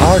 Our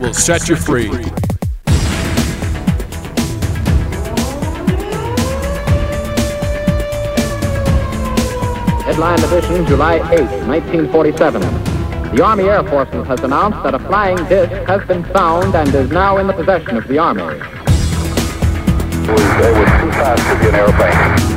will set you free. Headline edition, July 8, 1947. The Army Air Forces has announced that a flying disc has been found and is now in the possession of the Army. It was too fast to be an airplane.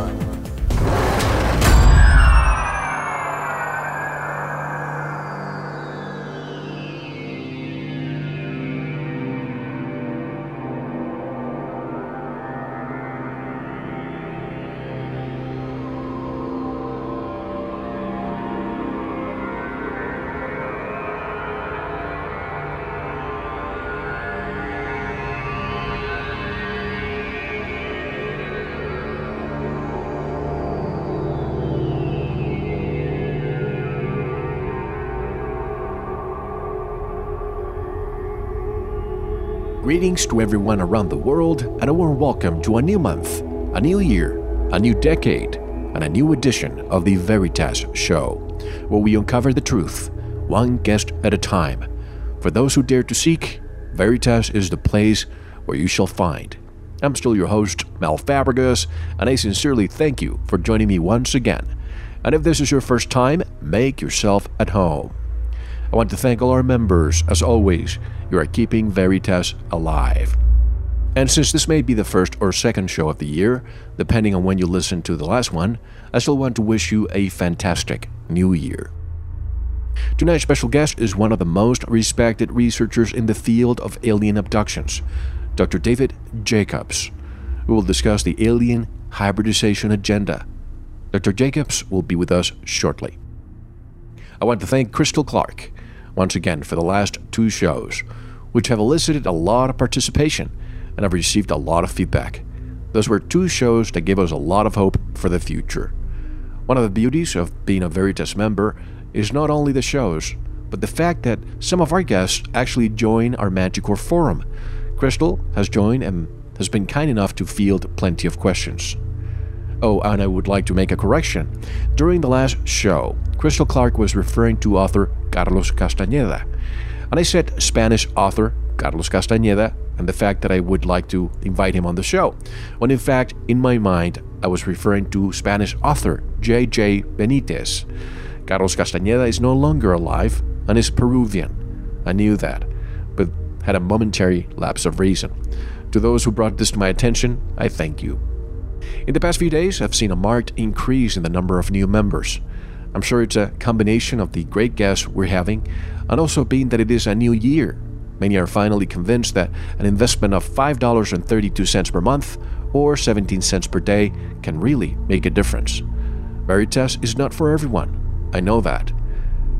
Greetings to everyone around the world, and a warm welcome to a new month, a new year, a new decade, and a new edition of The Veritas Show, where we uncover the truth, one guest at a time. For those who dare to seek, Veritas is the place where you shall find. I'm still your host, Mal Fabregas, and I sincerely thank you for joining me once again. And if this is your first time, make yourself at home. I want to thank all our members. As always, you are keeping Veritas alive. And since this may be the first or second show of the year, depending on when you listen to the last one, I still want to wish you a fantastic new year. Tonight's special guest is one of the most respected researchers in the field of alien abductions, Dr. David Jacobs, who will discuss the alien hybridization agenda. Dr. Jacobs will be with us shortly. I want to thank Crystal Clark once again for the last two shows, which have elicited a lot of participation and have received a lot of feedback. Those were two shows that gave us a lot of hope for the future. One of the beauties of being a Veritas member is not only the shows, but the fact that some of our guests actually join our Magicore Forum. Crystal has joined and has been kind enough to field plenty of questions. Oh, and I would like to make a correction. During the last show, Crystal Clark was referring to author Carlos Castañeda. And I said Spanish author Carlos Castañeda and the fact that I would like to invite him on the show, when in fact, in my mind, I was referring to Spanish author J.J. Benitez. Carlos Castañeda is no longer alive and is Peruvian. I knew that, but had a momentary lapse of reason. To those who brought this to my attention, I thank you. In the past few days, I've seen a marked increase in the number of new members. I'm sure it's a combination of the great guests we're having, and also being that it is a new year. Many are finally convinced that an investment of $5.32 per month or 17 cents per day can really make a difference. Veritas is not for everyone. I know that.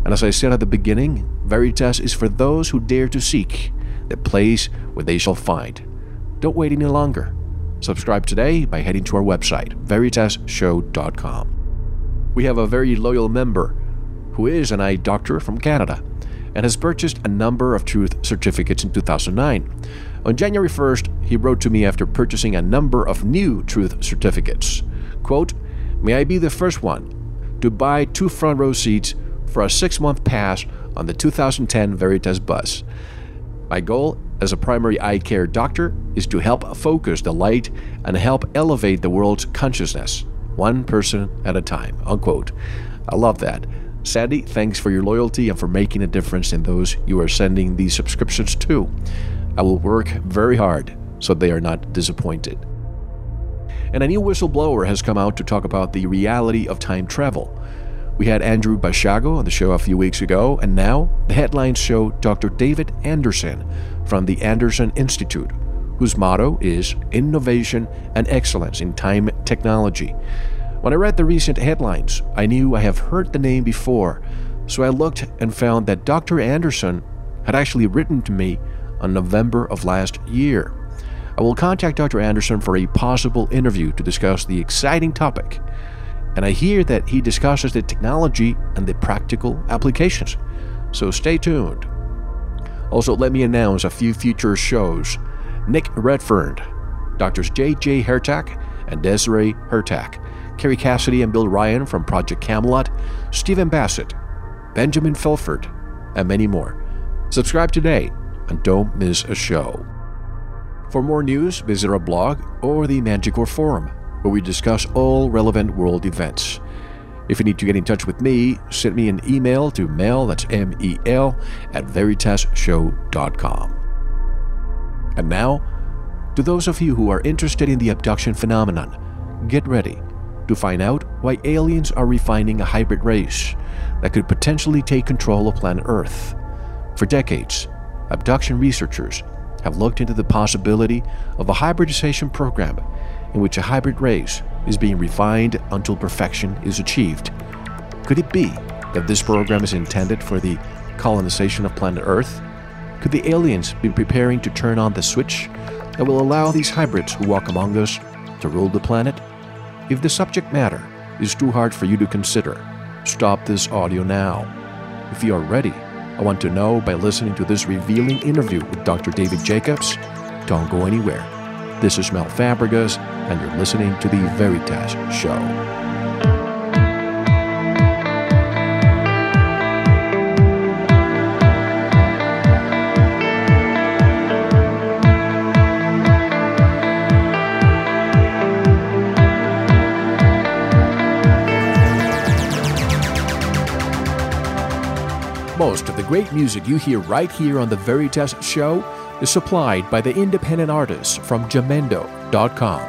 And as I said at the beginning, Veritas is for those who dare to seek the place where they shall find. Don't wait any longer. Subscribe today by heading to our website, veritasshow.com. We have a very loyal member who is an eye doctor from Canada and has purchased a number of truth certificates in 2009. On January 1st, he wrote to me after purchasing a number of new truth certificates. Quote, "May I be the first one to buy 2 front row seats for a 6-month pass on the 2010 Veritas bus. My goal as a primary eye care doctor is to help focus the light and help elevate the world's consciousness, one person at a time." Unquote. I love that. Sandy, thanks for your loyalty and for making a difference in those you are sending these subscriptions to. I will work very hard so they are not disappointed. And a new whistleblower has come out to talk about the reality of time travel. We had Andrew Basiago on the show a few weeks ago, and now the headlines show Dr. David Anderson from the Anderson Institute, whose motto is innovation and excellence in time technology. When I read the recent headlines, I knew I have heard the name before, so I looked and found that Dr. Anderson had actually written to me on November of last year. I will contact Dr. Anderson for a possible interview to discuss the exciting topic, and I hear that he discusses the technology and the practical applications, so stay tuned. Also, let me announce a few future shows. Nick Redfern, Drs. J.J. Hurtak and Desiree Hurtak, Kerry Cassidy and Bill Ryan from Project Camelot, Stephen Bassett, Benjamin Fulford, and many more. Subscribe today and don't miss a show. For more news, visit our blog or the Magicore Forum, where we discuss all relevant world events. If you need to get in touch with me, send me an email to mail, that's M-E-L, at veritasshow.com. And now, to those of you who are interested in the abduction phenomenon, get ready to find out why aliens are refining a hybrid race that could potentially take control of planet Earth. For decades, abduction researchers have looked into the possibility of a hybridization program in which a hybrid race is being refined until perfection is achieved. Could it be that this program is intended for the colonization of planet Earth? Could the aliens be preparing to turn on the switch that will allow these hybrids who walk among us to rule the planet? If the subject matter is too hard for you to consider, stop this audio now. If you are ready, I want to know by listening to this revealing interview with Dr. David Jacobs. Don't go anywhere. This is Mal Fabregas, and you're listening to The Veritas Show. Most of the great music you hear right here on The Veritas Show is supplied by the independent artists from Jamendo.com.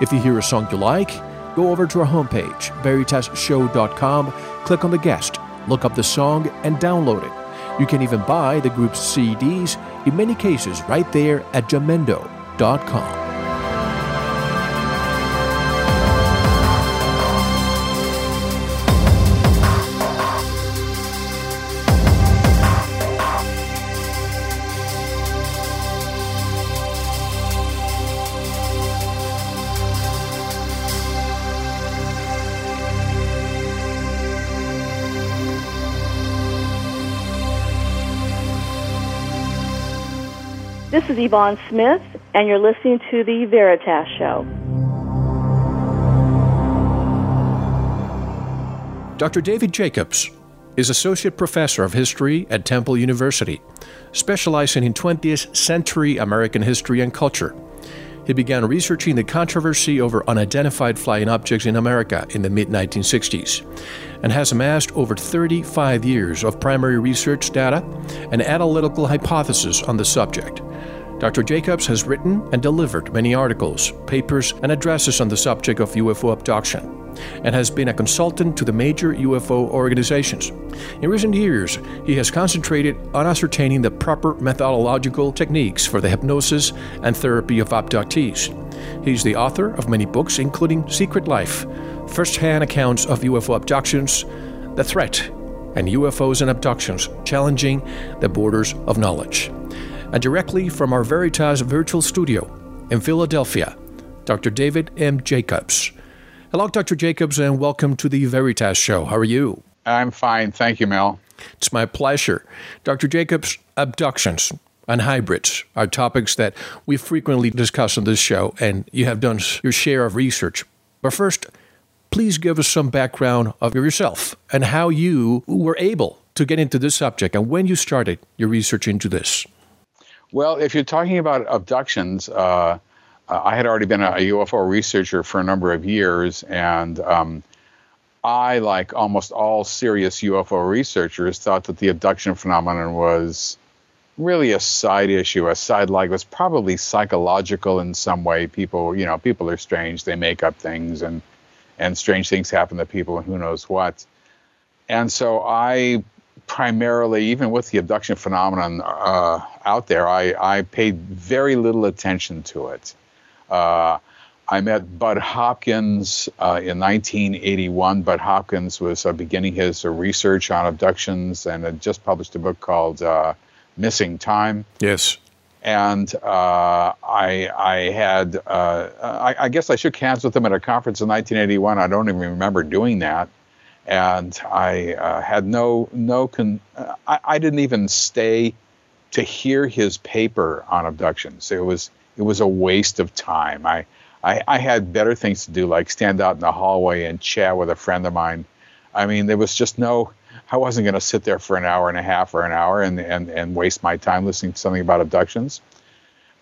If you hear a song you like, go over to our homepage, veritasshow.com, click on the guest, look up the song, and download it. You can even buy the group's CDs, in many cases right there at Jamendo.com. This is Yvonne Smith, and you're listening to The Veritas Show. Dr. David Jacobs is Associate Professor of History at Temple University, specializing in 20th century American history and culture. He began researching the controversy over unidentified flying objects in America in the mid-1960s, and has amassed over 35 years of primary research data and analytical hypotheses on the subject. Dr. Jacobs has written and delivered many articles, papers, and addresses on the subject of UFO abduction, and has been a consultant to the major UFO organizations. In recent years, he has concentrated on ascertaining the proper methodological techniques for the hypnosis and therapy of abductees. He's the author of many books, including Secret Life, First-Hand Accounts of UFO Abductions, The Threat, and UFOs and Abductions, Challenging the Borders of Knowledge. And directly from our Veritas virtual studio in Philadelphia, Dr. David M. Jacobs. Hello, Dr. Jacobs, and welcome to The Veritas Show. How are you? I'm fine. Thank you, Mel. It's my pleasure. Dr. Jacobs, abductions and hybrids are topics that we frequently discuss on this show, and you have done your share of research. But first, please give us some background of yourself and how you were able to get into this subject and when you started your research into this. Well, if you're talking about abductions, I had already been a UFO researcher for a number of years, and I, like almost all serious UFO researchers, thought that the abduction phenomenon was really a side issue, a sideline. It was probably psychological in some way. People, people are strange. They make up things, and strange things happen to people, and who knows what. And so I primarily, even with the abduction phenomenon out there, I paid very little attention to it. I met Bud Hopkins in 1981. Bud Hopkins was beginning his research on abductions and had just published a book called Missing Time. Yes. And I guess I shook hands with him at a conference in 1981. I don't even remember doing that. And I had I didn't even stay to hear his paper on abductions. It was a waste of time. I had better things to do, like stand out in the hallway and chat with a friend of mine. I mean, there was just I wasn't going to sit there for an hour and a half or an hour and waste my time listening to something about abductions.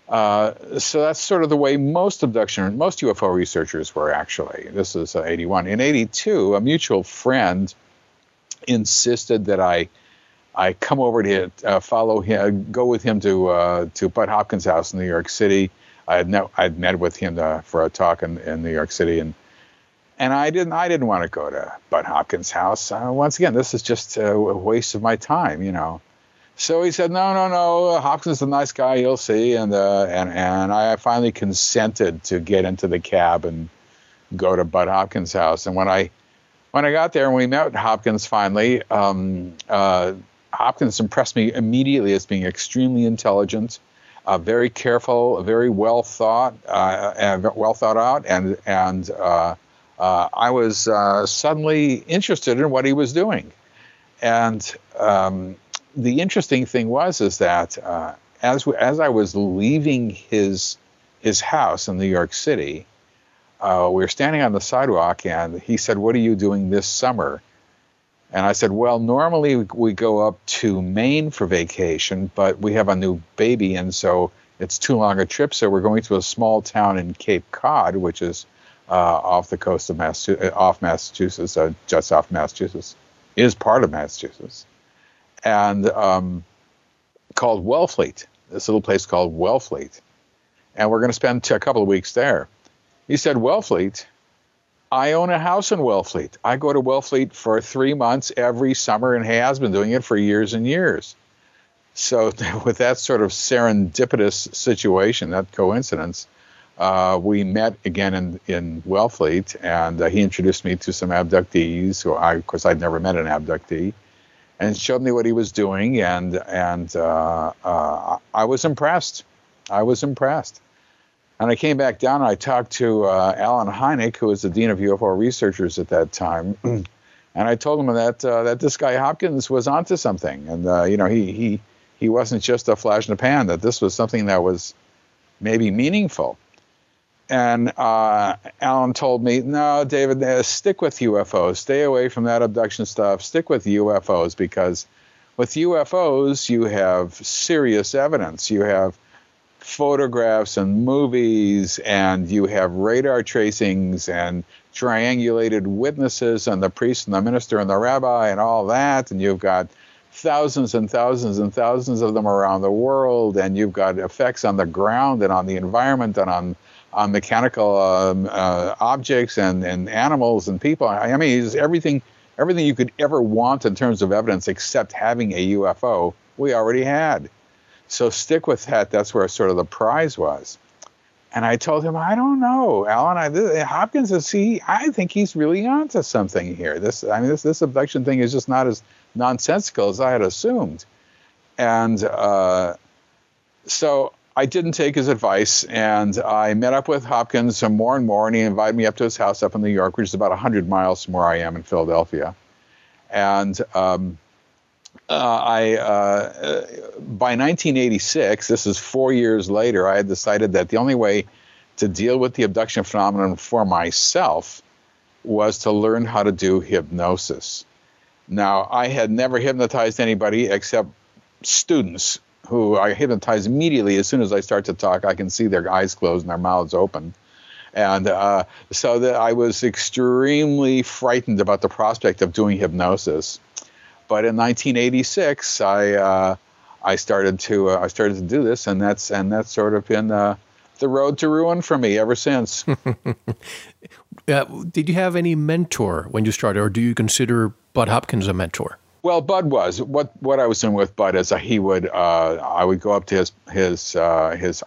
So that's sort of the way most UFO researchers were, actually. This is 81. In 82, a mutual friend insisted that I come over to follow him, go with him to Bud Hopkins' house in New York City. I'd met with him for a talk in New York City, and I didn't want to go to Bud Hopkins' house. Once again, this is just a waste of my time, So he said, no, Hopkins is a nice guy, you'll see. And I finally consented to get into the cab and go to Bud Hopkins' house. And when I got there and we met Hopkins finally, Hopkins impressed me immediately as being extremely intelligent, very careful, very well thought out. And I was suddenly interested in what he was doing. And the interesting thing is that as I was leaving his house in New York City, we were standing on the sidewalk, and he said, "What are you doing this summer?" And I said, "Well, normally we go up to Maine for vacation, but we have a new baby, and so it's too long a trip. So we're going to a small town in Cape Cod, which is off the coast of Massachusetts, just off Massachusetts. It is part of Massachusetts." And called Wellfleet, this little place called Wellfleet. And we're going to spend a couple of weeks there. He said, Wellfleet? I own a house in Wellfleet. I go to Wellfleet for 3 months every summer and has been doing it for years and years. So with that sort of serendipitous situation, that coincidence, we met again in Wellfleet, and he introduced me to some abductees, who of course, I'd never met an abductee. And showed me what he was doing, and I was impressed. And I came back down, and I talked to Allen Hynek, who was the dean of UFO researchers at that time, and I told him that this guy Hopkins was onto something, and he wasn't just a flash in the pan. That this was something that was maybe meaningful. And Alan told me, no, David, stick with UFOs. Stay away from that abduction stuff. Stick with UFOs, because with UFOs, you have serious evidence. You have photographs and movies, and you have radar tracings and triangulated witnesses and the priest and the minister and the rabbi and all that. And you've got thousands and thousands and thousands of them around the world. And you've got effects on the ground and on the environment and on mechanical objects and animals and people. I mean, it's everything you could ever want in terms of evidence except having a UFO, we already had. So stick with that. That's where sort of the prize was. And I told him, I don't know, Alan. Hopkins I think he's really onto something here. This abduction thing is just not as nonsensical as I had assumed. And so I didn't take his advice, and I met up with Hopkins some more and more, and he invited me up to his house up in New York, which is about 100 miles from where I am in Philadelphia. And by 1986, this is 4 years later, I had decided that the only way to deal with the abduction phenomenon for myself was to learn how to do hypnosis. Now, I had never hypnotized anybody except students who I hypnotize immediately. As soon as I start to talk, I can see their eyes closed and their mouths open. And so that I was extremely frightened about the prospect of doing hypnosis. But in 1986, I started to do this, and that's sort of been the road to ruin for me ever since. Did you have any mentor when you started, or do you consider Bud Hopkins a mentor? Well, Bud was. What I was doing with Bud is I would go up to his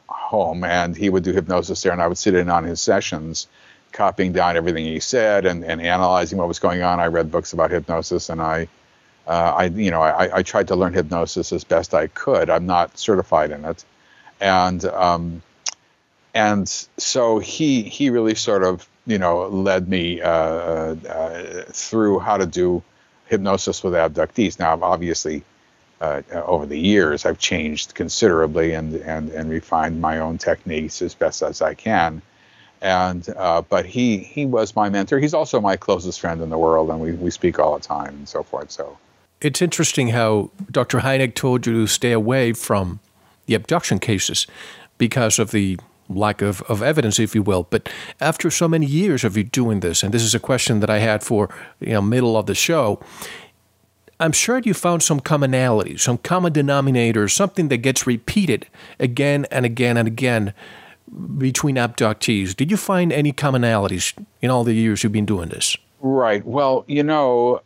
home, and he would do hypnosis there, and I would sit in on his sessions, copying down everything he said and analyzing what was going on. I read books about hypnosis, and I tried to learn hypnosis as best I could. I'm not certified in it, and so he really sort of led me through how to do hypnosis with abductees. Now, obviously, over the years, I've changed considerably and refined my own techniques as best as I can. And but he was my mentor. He's also my closest friend in the world, and we speak all the time and so forth. So it's interesting how Dr. Hynek told you to stay away from the abduction cases because of the lack of evidence, if you will. But after so many years of you doing this, and this is a question that I had for middle of the show, I'm sure you found some commonality, some common denominator, something that gets repeated again and again and again between abductees. Did you find any commonalities in all the years you've been doing this? Right. Well, with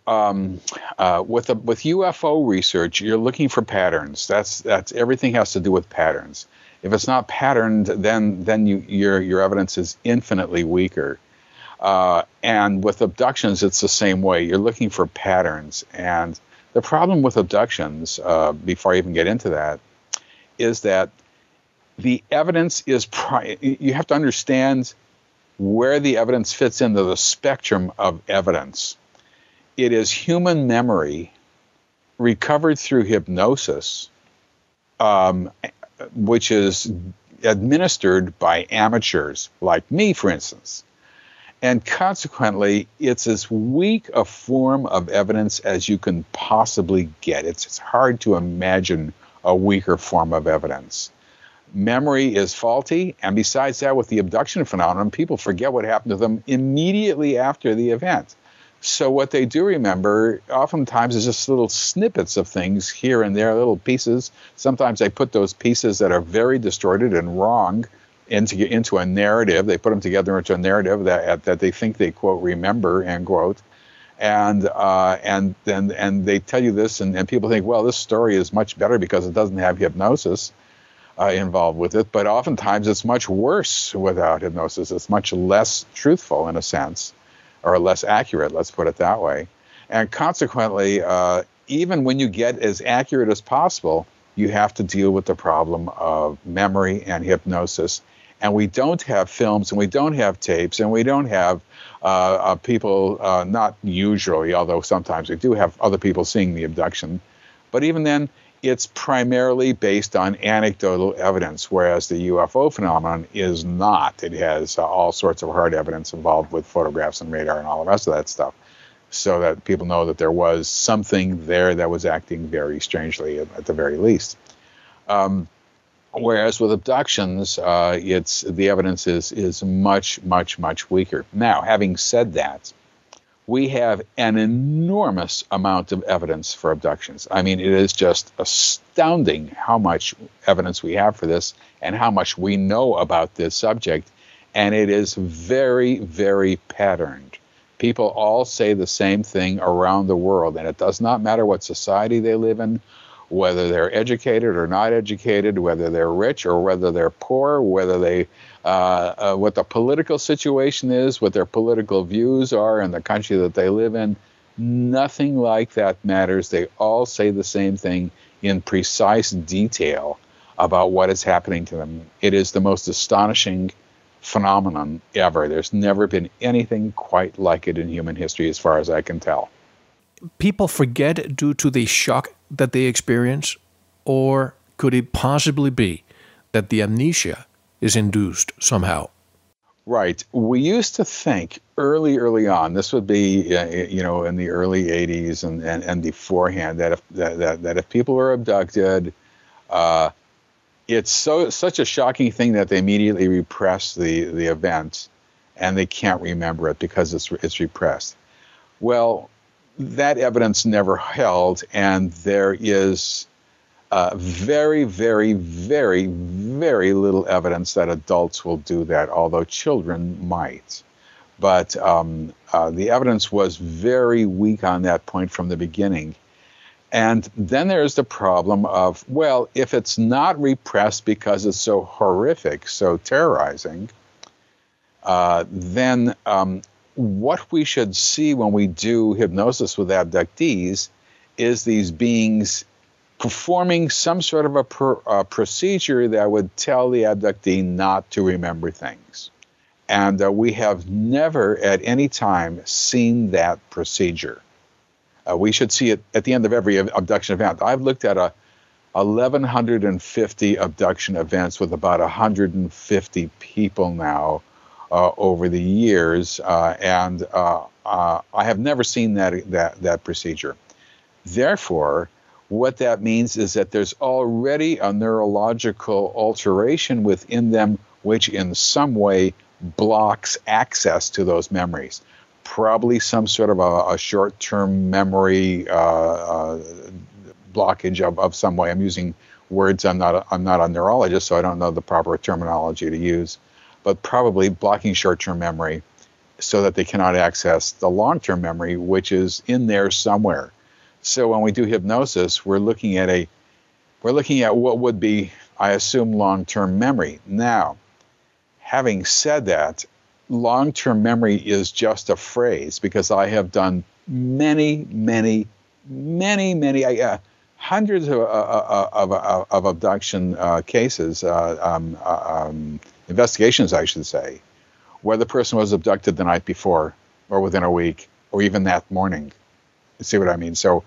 UFO research, you're looking for patterns. That's everything has to do with patterns. If it's not patterned, then your evidence is infinitely weaker. And with abductions, it's the same way. You're looking for patterns. And the problem with abductions, before I even get into that, is that the evidence is you have to understand where the evidence fits into the spectrum of evidence. It is human memory recovered through hypnosis, which is administered by amateurs like me, for instance. And consequently, it's as weak a form of evidence as you can possibly get. It's hard to imagine a weaker form of evidence. Memory is faulty, and besides that, with the abduction phenomenon, people forget what happened to them immediately after the event. So what they do remember oftentimes is just little snippets of things here and there, little pieces. Sometimes they put those pieces that are very distorted and wrong into a narrative. They put them together into a narrative that they think they, quote, remember, end quote. And they tell you this, and people think, well, this story is much better because it doesn't have hypnosis involved with it. But oftentimes it's much worse without hypnosis. It's much less truthful in a sense, or less accurate, let's put it that way. And consequently, even when you get as accurate as possible, you have to deal with the problem of memory and hypnosis. And we don't have films, and we don't have tapes, and we don't have people, not usually, although sometimes we do have other people seeing the abduction. But even then, it's primarily based on anecdotal evidence, whereas the UFO phenomenon is not. It has all sorts of hard evidence involved with photographs and radar and all the rest of that stuff, so that people know that there was something there that was acting very strangely, at the very least. Whereas with abductions, the evidence is much, much, much weaker. Now, having said that, we have an enormous amount of evidence for abductions. I mean, it is just astounding how much evidence we have for this and how much we know about this subject. And it is very, very patterned. People all say the same thing around the world, and it does not matter what society they live in, whether they're educated or not educated, whether they're rich or whether they're poor, whether they what the political situation is, what their political views are in the country that they live in. Nothing like that matters. They all say the same thing in precise detail about what is happening to them. It is the most astonishing phenomenon ever. There's never been anything quite like it in human history, as far as I can tell. People forget due to the shock that they experience, or could it possibly be that the amnesia is induced somehow? Right. We used to think early on, this would be, in the early 80s and beforehand, that if people were abducted, it's such a shocking thing that they immediately repress the event and they can't remember it because it's repressed. Well, that evidence never held, and there is very, very, very, very little evidence that adults will do that, although children might. But the evidence was very weak on that point from the beginning. And then there's the problem of, well, if it's not repressed because it's so horrific, so terrorizing, then what we should see when we do hypnosis with abductees is these beings performing some sort of a procedure that would tell the abductee not to remember things. And we have never at any time seen that procedure. We should see it at the end of every abduction event. I've looked at 1,150 abduction events with about 150 people now over the years, and I have never seen that procedure. Therefore, what that means is that there's already a neurological alteration within them which in some way blocks access to those memories. Probably some sort of a short-term memory blockage of some way. I'm using words. I'm not a neurologist, so I don't know the proper terminology to use. But probably blocking short-term memory so that they cannot access the long-term memory, which is in there somewhere. So when we do hypnosis, we're looking at what would be, I assume, long-term memory. Now, having said that, long-term memory is just a phrase, because I have done many hundreds of abduction cases, investigations, I should say, where the person was abducted the night before or within a week or even that morning. See what I mean? So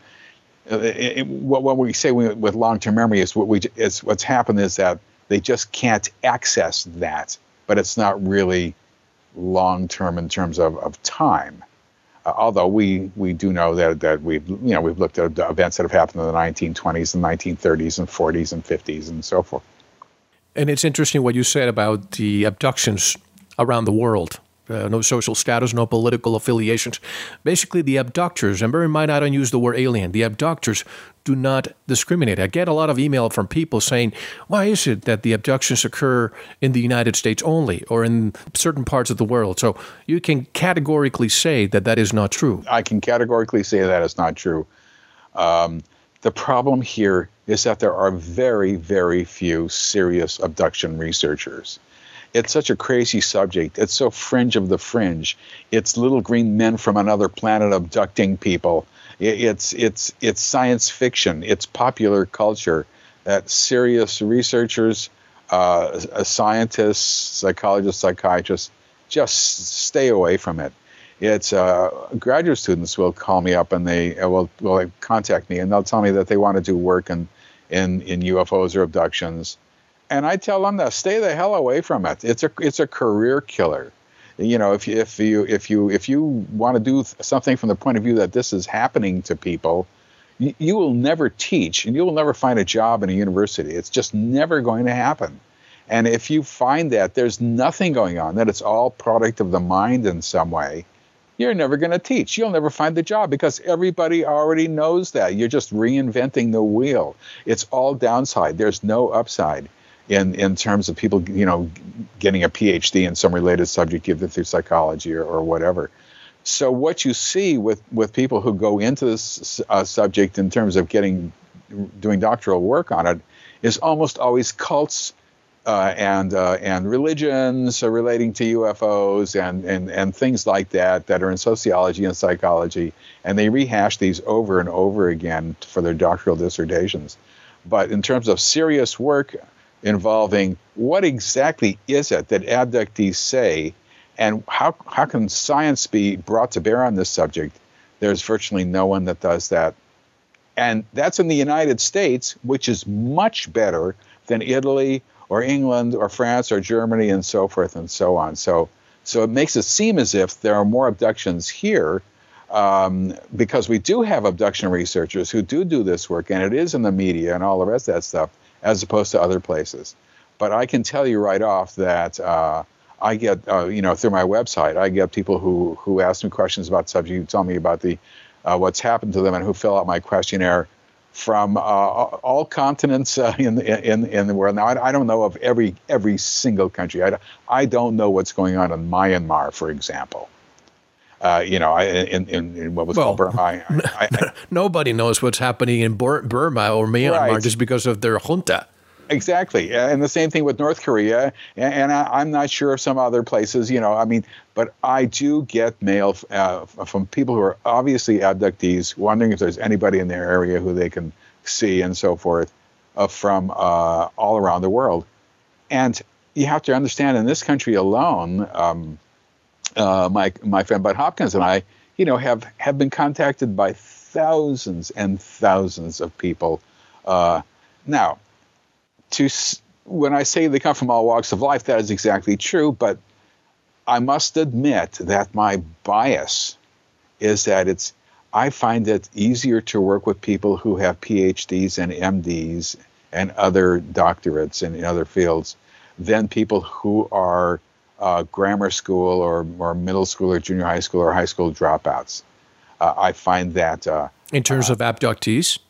what we say with long-term memory is what's happened is that they just can't access that, but it's not really long-term in terms of time, although we do know that we've looked at events that have happened in the 1920s and 1930s and 40s and 50s and so forth. And it's interesting what you said about the abductions around the world. No social status, no political affiliations. Basically, the abductors, and bear in mind I don't use the word alien, the abductors do not discriminate. I get a lot of email from people saying, why is it that the abductions occur in the United States only or in certain parts of the world? So you can categorically say that is not true. I can categorically say that is not true. The problem here is that there are very, very few serious abduction researchers. It's such a crazy subject. It's so fringe of the fringe. It's little green men from another planet abducting people. It's science fiction. It's popular culture. That serious researchers, scientists, psychologists, psychiatrists, just stay away from it. It's graduate students will call me up and they will contact me and they'll tell me that they want to do work in UFOs or abductions. And I tell them to stay the hell away from it. It's a career killer. You know, if you want to do something from the point of view that this is happening to people, you will never teach and you will never find a job in a university. It's just never going to happen. And if you find that there's nothing going on, that it's all product of the mind in some way, you're never going to teach. You'll never find the job because everybody already knows that. You're just reinventing the wheel. It's all downside. There's no upside. In terms of people, getting a PhD in some related subject, either through psychology or whatever. So what you see with people who go into this subject in terms of doing doctoral work on it is almost always cults and religions relating to UFOs and things like that are in sociology and psychology, and they rehash these over and over again for their doctoral dissertations. But in terms of serious work involving what exactly is it that abductees say, and how can science be brought to bear on this subject? There's virtually no one that does that. And that's in the United States, which is much better than Italy or England or France or Germany and so forth and so on. So So it makes it seem as if there are more abductions here, because we do have abduction researchers who do this work, and it is in the media and all the rest of that stuff, as opposed to other places. But I can tell you right off that I get, through my website, I get people who ask me questions about subject, who tell me about the what's happened to them, and who fill out my questionnaire from all continents in the world. Now, I don't know of every single country. I don't know what's going on in Myanmar, for example. In what was called Burma. Nobody knows what's happening in Burma or Myanmar, right, just because of their junta. Exactly. And the same thing with North Korea. And I'm not sure of some other places, but I do get mail from people who are obviously abductees, wondering if there's anybody in their area who they can see and so forth, from all around the world. And you have to understand, in this country alone, my friend Bud Hopkins and I, have been contacted by thousands and thousands of people. Now, when I say they come from all walks of life, that is exactly true, but I must admit that my bias is that I find it easier to work with people who have PhDs and MDs and other doctorates in other fields than people who are grammar school or middle school or junior high school or high school dropouts. I find that in terms of abductees.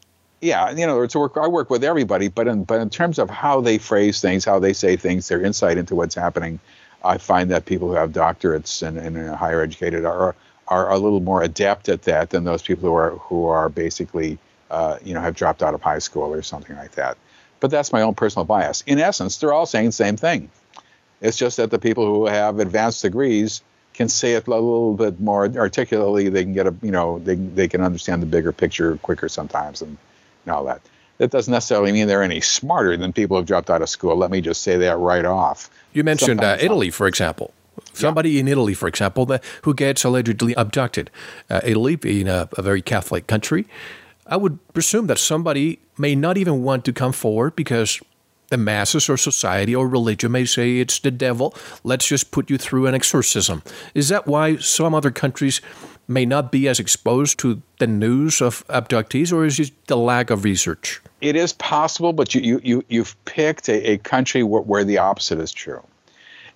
Yeah, I work with everybody, but in terms of how they phrase things, how they say things, their insight into what's happening, I find that people who have doctorates and higher educated are a little more adept at that than those people who are basically have dropped out of high school or something like that. But that's my own personal bias. In essence, they're all saying the same thing. It's just that the people who have advanced degrees can say it a little bit more articulately. They can get they can understand the bigger picture quicker sometimes, and all that. That doesn't necessarily mean they're any smarter than people who've dropped out of school. Let me just say that right off. You mentioned Italy, for example. Somebody in Italy, for example, who gets allegedly abducted. Italy being a very Catholic country, I would presume that somebody may not even want to come forward because the masses or society or religion may say it's the devil. Let's just put you through an exorcism. Is that why some other countries may not be as exposed to the news of abductees, or is it the lack of research? It is possible, but you've picked a country where the opposite is true.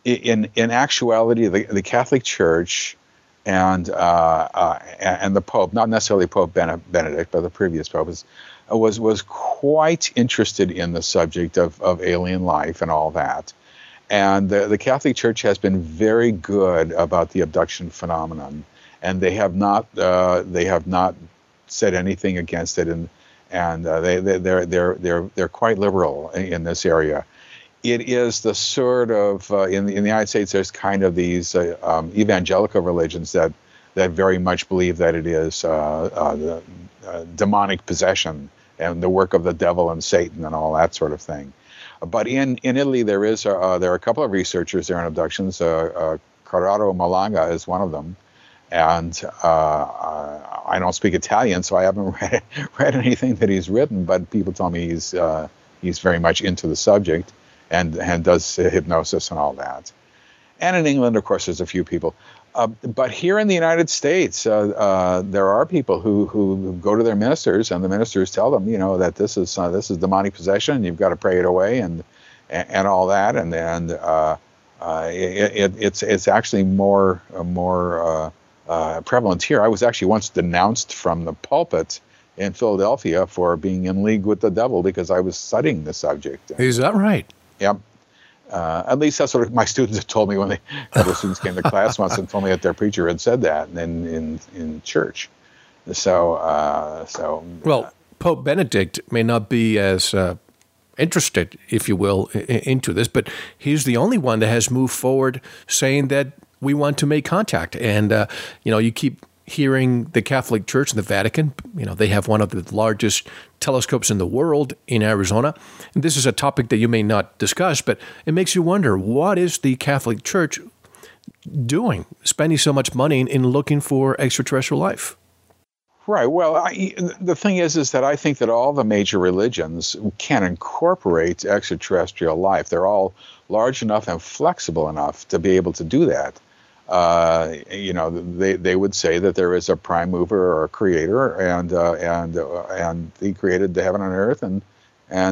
In actuality, the Catholic Church and the Pope, not necessarily Pope Benedict, but the previous Pope, was quite interested in the subject of alien life and all that. And the Catholic Church has been very good about the abduction phenomenon. And they have not said anything against it, and they're quite liberal in this area. It is the sort of in the United States, there's kind of these evangelical religions that very much believe that it is demonic possession and the work of the devil and Satan and all that sort of thing. But in Italy, there are a couple of researchers there on abductions. Carter Malaga is one of them. And I don't speak Italian, so I haven't read anything that he's written. But people tell me he's very much into the subject and does hypnosis and all that. And in England, of course, there's a few people. But here in the United States, there are people who go to their ministers, and the ministers tell them, that this is demonic possession, and you've got to pray it away, and all that, it's actually more. Prevalent here. I was actually once denounced from the pulpit in Philadelphia for being in league with the devil because I was studying the subject. Is that right? Yep. At least that's what my students have told me when the students came to class once and told me that their preacher had said that in church. So. Well, Pope Benedict may not be as interested, if you will, into this, but he's the only one that has moved forward saying that we want to make contact. And, you keep hearing the Catholic Church and the Vatican, they have one of the largest telescopes in the world in Arizona. And this is a topic that you may not discuss, but it makes you wonder, what is the Catholic Church doing, spending so much money in looking for extraterrestrial life? Right. Well, the thing is that I think that all the major religions can incorporate extraterrestrial life. They're all large enough and flexible enough to be able to do that. they would say that there is a prime mover or a creator, and he created the heaven and earth and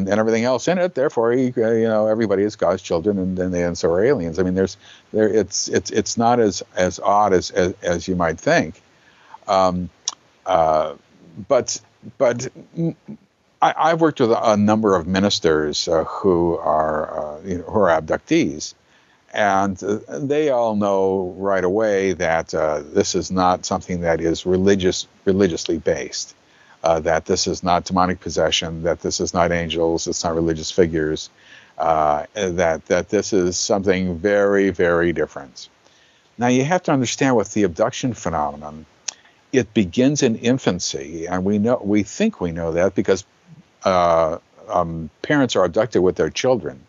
everything else in it. Therefore, everybody is God's children, and so are aliens. I mean, it's not as odd as you might think, but I've worked with a number of ministers who are abductees. And they all know right away that this is not something that is religiously based, that this is not demonic possession, that this is not angels, it's not religious figures, that this is something very, very different. Now, you have to understand with the abduction phenomenon, it begins in infancy, and we think we know that because parents are abducted with their children.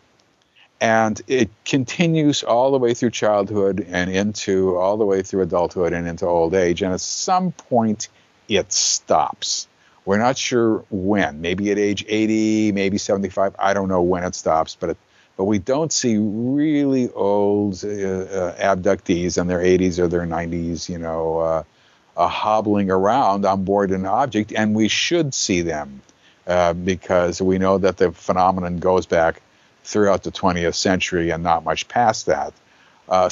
And it continues all the way through childhood and into all the way through adulthood and into old age. And at some point, it stops. We're not sure when. Maybe at age 80, maybe 75. I don't know when it stops. But we don't see really old abductees in their 80s or their 90s, hobbling around on board an object. And we should see them because we know that the phenomenon goes back throughout the 20th century and not much past that.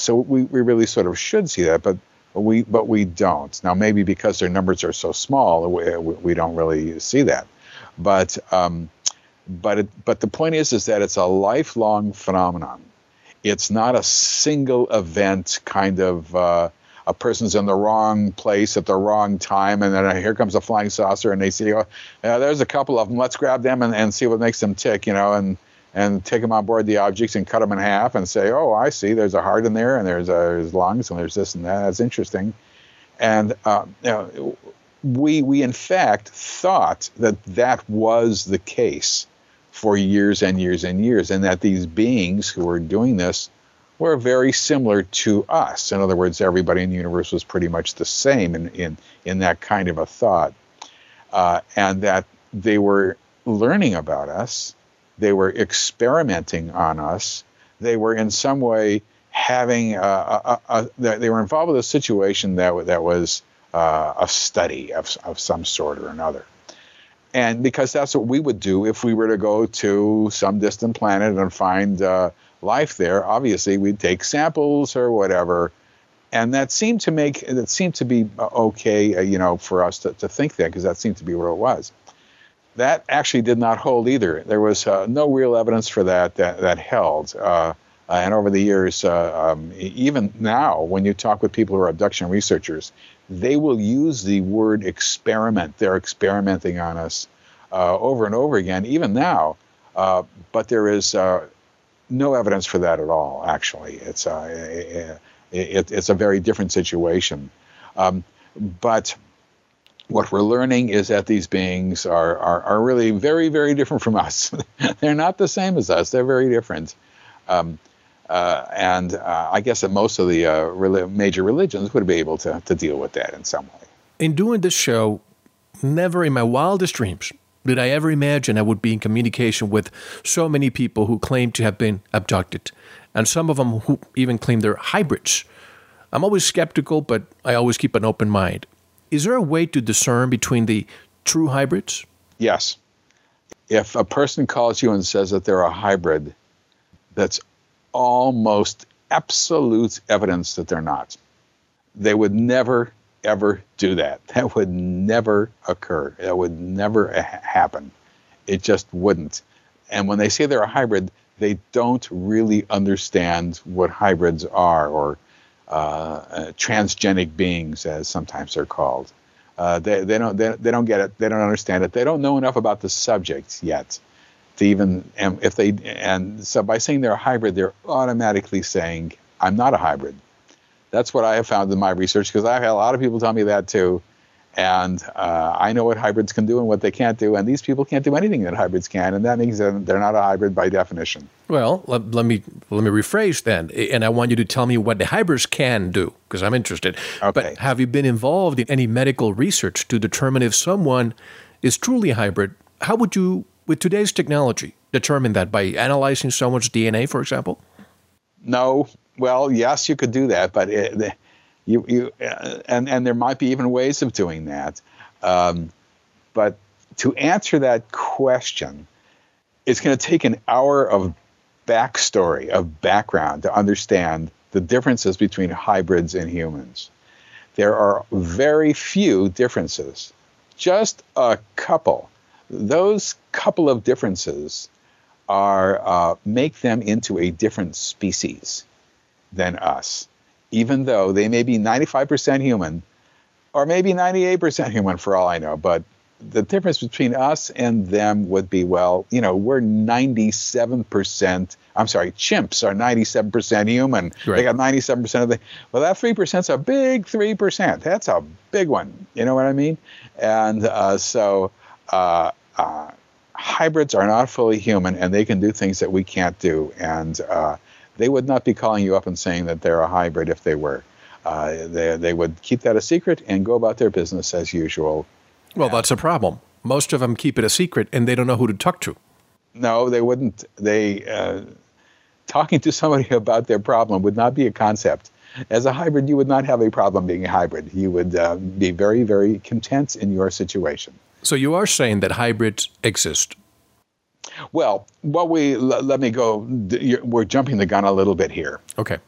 So we really sort of should see that, but we don't. Now, maybe because their numbers are so small, we don't really see that. But the point is that it's a lifelong phenomenon. It's not a single event kind of a person's in the wrong place at the wrong time, and then here comes a flying saucer, and they see, there's a couple of them, let's grab them and see what makes them tick, and take them on board the objects and cut them in half and say, oh, I see, there's a heart in there, and there's lungs, and there's this and that. That's interesting. And we in fact thought that was the case for years and years and years, and that these beings who were doing this were very similar to us. In other words, everybody in the universe was pretty much the same in that kind of a thought, and that they were learning about us. They were experimenting on us. They were in some way having they were involved with a situation that was a study of some sort or another. And because that's what we would do if we were to go to some distant planet and find life there, obviously we'd take samples or whatever. And that seemed to be okay, for us to think that, because that seemed to be what it was. That actually did not hold either. There was no real evidence for that held. And over the years, even now, when you talk with people who are abduction researchers, they will use the word experiment. They're experimenting on us over and over again, even now. But there is no evidence for that at all, actually. It's a very different situation. But what we're learning is that these beings are really very, very different from us. They're not the same as us. They're very different. And I guess that most of the major religions would be able to deal with that in some way. In doing this show, never in my wildest dreams did I ever imagine I would be in communication with so many people who claim to have been abducted, and some of them who even claim they're hybrids. I'm always skeptical, but I always keep an open mind. Is there a way to discern between the true hybrids? Yes. If a person calls you and says that they're a hybrid, that's almost absolute evidence that they're not. They would never, ever do that. That would never occur. That would never happen. It just wouldn't. And when they say they're a hybrid, they don't really understand what hybrids are, or transgenic beings, as sometimes they're called. They don't get it. They don't understand it. They don't know enough about the subject yet to even. And so by saying they're a hybrid, they're automatically saying, I'm not a hybrid. That's what I have found in my research, because I've had a lot of people tell me that too. And I know what hybrids can do and what they can't do. And these people can't do anything that hybrids can. And that means that they're not a hybrid by definition. Well, let me rephrase then. And I want you to tell me what the hybrids can do, because I'm interested. Okay. But have you been involved in any medical research to determine if someone is truly a hybrid? How would you, with today's technology, determine that? By analyzing someone's DNA, for example? No. Well, yes, you could do that. But And there might be even ways of doing that. But to answer that question, it's going to take an hour of backstory, of background, to understand the differences between hybrids and humans. There are very few differences, just a couple. Those couple of differences are make them into a different species than us, even though they may be 95% human or maybe 98% human for all I know. But the difference between us and them would be, well, you know, we're 97%. I'm sorry, chimps are 97% human. Right. They got 97% of the. Well, that 3%'s a big 3%. That's a big one. You know what I mean? And so hybrids are not fully human, and they can do things that we can't do. And they would not be calling you up and saying that they're a hybrid if they were. They would keep that a secret and go about their business as usual. Well, that's a problem. Most of them keep it a secret, and they don't know who to talk to. No, they wouldn't. Talking to somebody about their problem would not be a concept. As a hybrid, you would not have a problem being a hybrid. You would be very, very content in your situation. So you are saying that hybrids exist? Well, let me go. We're jumping the gun a little bit here. Okay.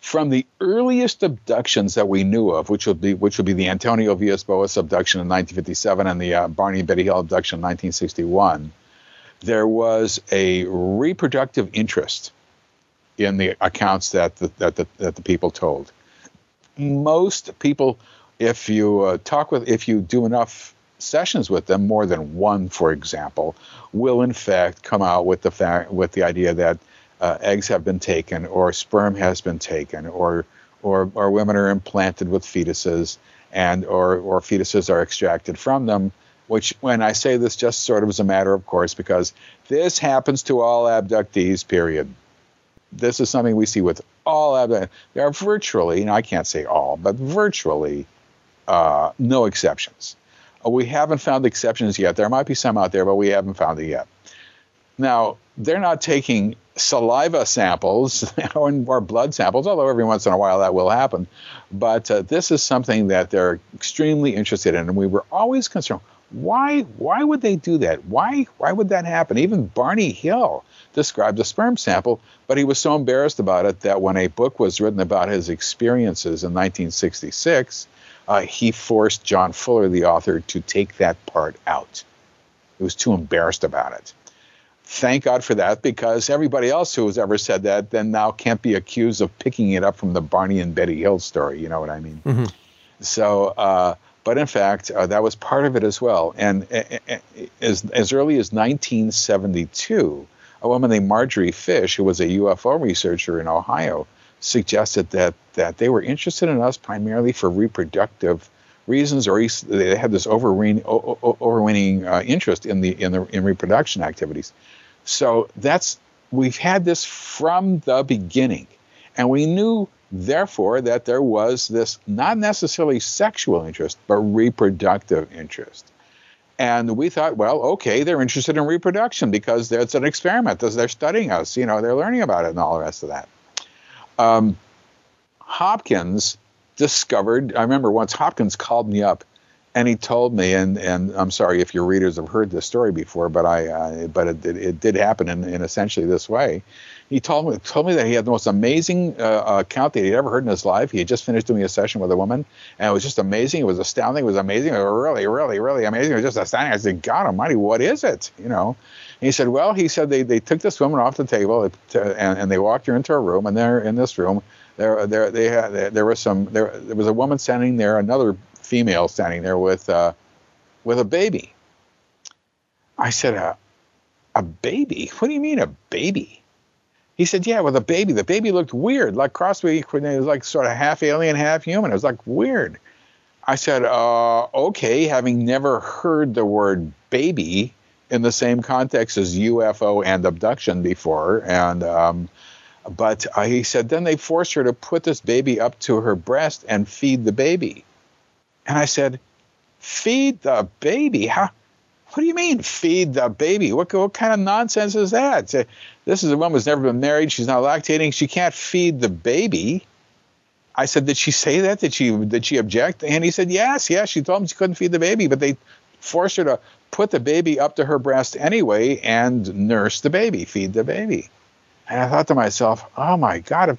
From the earliest abductions that we knew of, which would be the Antonio Villas-Boas abduction in 1957 and the Barney and Betty Hill abduction in 1961, there was a reproductive interest in the accounts that the people told. Most people, if you if you do enough sessions with them, more than one, for example, will in fact come out with the idea that eggs have been taken, or sperm has been taken, or women are implanted with fetuses, and or fetuses are extracted from them. Which, when I say this, just sort of as a matter of course, because this happens to all abductees. Period. This is something we see with all abductees. There are virtually, and I can't say all, but virtually no exceptions. We haven't found exceptions yet. There might be some out there, but we haven't found it yet. Now, they're not taking saliva samples or blood samples, although every once in a while that will happen. But this is something that they're extremely interested in, and we were always concerned. Why would they do that? Why would that happen? Even Barney Hill described a sperm sample, but he was so embarrassed about it that when a book was written about his experiences in 1966, he forced John Fuller, the author, to take that part out. He was too embarrassed about it. Thank God for that, because everybody else who has ever said that then now can't be accused of picking it up from the Barney and Betty Hill story. You know what I mean? Mm-hmm. So, but in fact, that was part of it as well. And as early as 1972, a woman named Marjorie Fish, who was a UFO researcher in Ohio, suggested that they were interested in us primarily for reproductive reasons, or they had this overweening interest in reproduction activities. So we've had this from the beginning, and we knew therefore that there was this not necessarily sexual interest, but reproductive interest. And we thought, well, okay, they're interested in reproduction because it's an experiment. They're studying us, you know, they're learning about it and all the rest of that. Hopkins discovered, I remember once Hopkins called me up and he told me, and I'm sorry if your readers have heard this story before, but it did happen in essentially this way. He told me that he had the most amazing account that he'd ever heard in his life. He had just finished doing a session with a woman, and it was just amazing. It was astounding. It was amazing. It was really, really, really amazing. It was just astounding. I said, God almighty, what is it? You know? And he said, well, they took this woman off the table and they walked her into a room, and there in this room, there was a woman standing there, another female standing there with a baby. I said, a baby? What do you mean a baby? He said, yeah, with a baby. The baby looked weird, like crossbreed. It was like sort of half alien, half human. It was like weird. I said, okay, having never heard the word baby in the same context as UFO and abduction before, and but he said, then they forced her to put this baby up to her breast and feed the baby. And I said, feed the baby? How? What do you mean, feed the baby? What kind of nonsense is that? This is a woman who's never been married. She's not lactating. She can't feed the baby. I said, did she say that? Did she object? And he said, yes. She told him she couldn't feed the baby, but they forced her to put the baby up to her breast anyway and nurse the baby, feed the baby. And I thought to myself, oh my God, if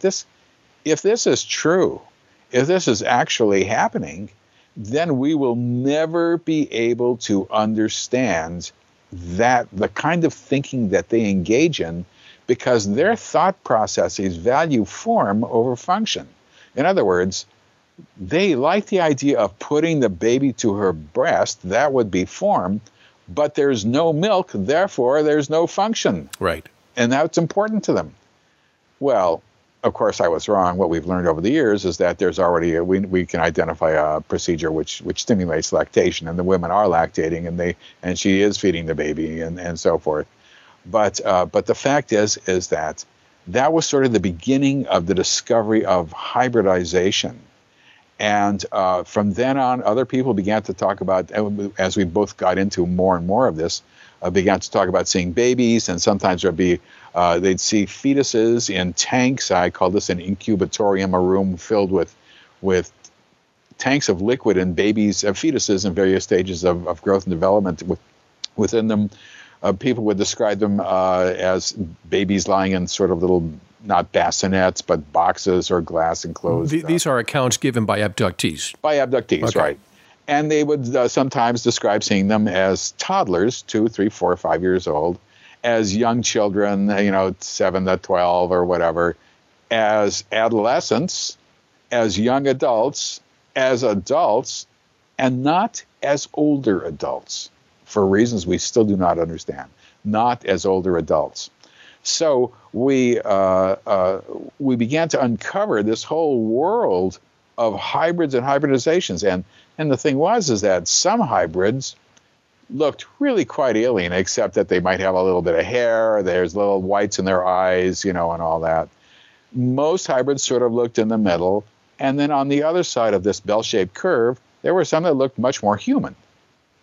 this is true, if this is actually happening, then we will never be able to understand that the kind of thinking that they engage in, because their thought processes value form over function. In other words, they like the idea of putting the baby to her breast. That would be form, but there's no milk, therefore there's no function. Right. And that's important to them. Well, of course, I was wrong. What we've learned over the years is that there's already we can identify a procedure which stimulates lactation, and the women are lactating, and she is feeding the baby, and so forth. But the fact is that was sort of the beginning of the discovery of hybridization, and from then on, other people began to talk about, as we both got into more and more of this, began to talk about seeing babies, and sometimes there'd be they'd see fetuses in tanks. I call this an incubatorium, a room filled with tanks of liquid and babies, fetuses in various stages of growth and development within them. People would describe them as babies lying in sort of little, not bassinets, but boxes or glass enclosed. These are accounts given by abductees. By abductees, okay. Right. And they would sometimes describe seeing them as toddlers, 2, 3, 4, 5 years old, as young children, 7 to 12 or whatever, as adolescents, as young adults, as adults, and not as older adults, for reasons we still do not understand, not as older adults. So we began to uncover this whole world of hybrids and hybridizations. And the thing is that some hybrids looked really quite alien, except that they might have a little bit of hair, there's little whites in their eyes, and all that. Most hybrids sort of looked in the middle. And then on the other side of this bell-shaped curve, there were some that looked much more human.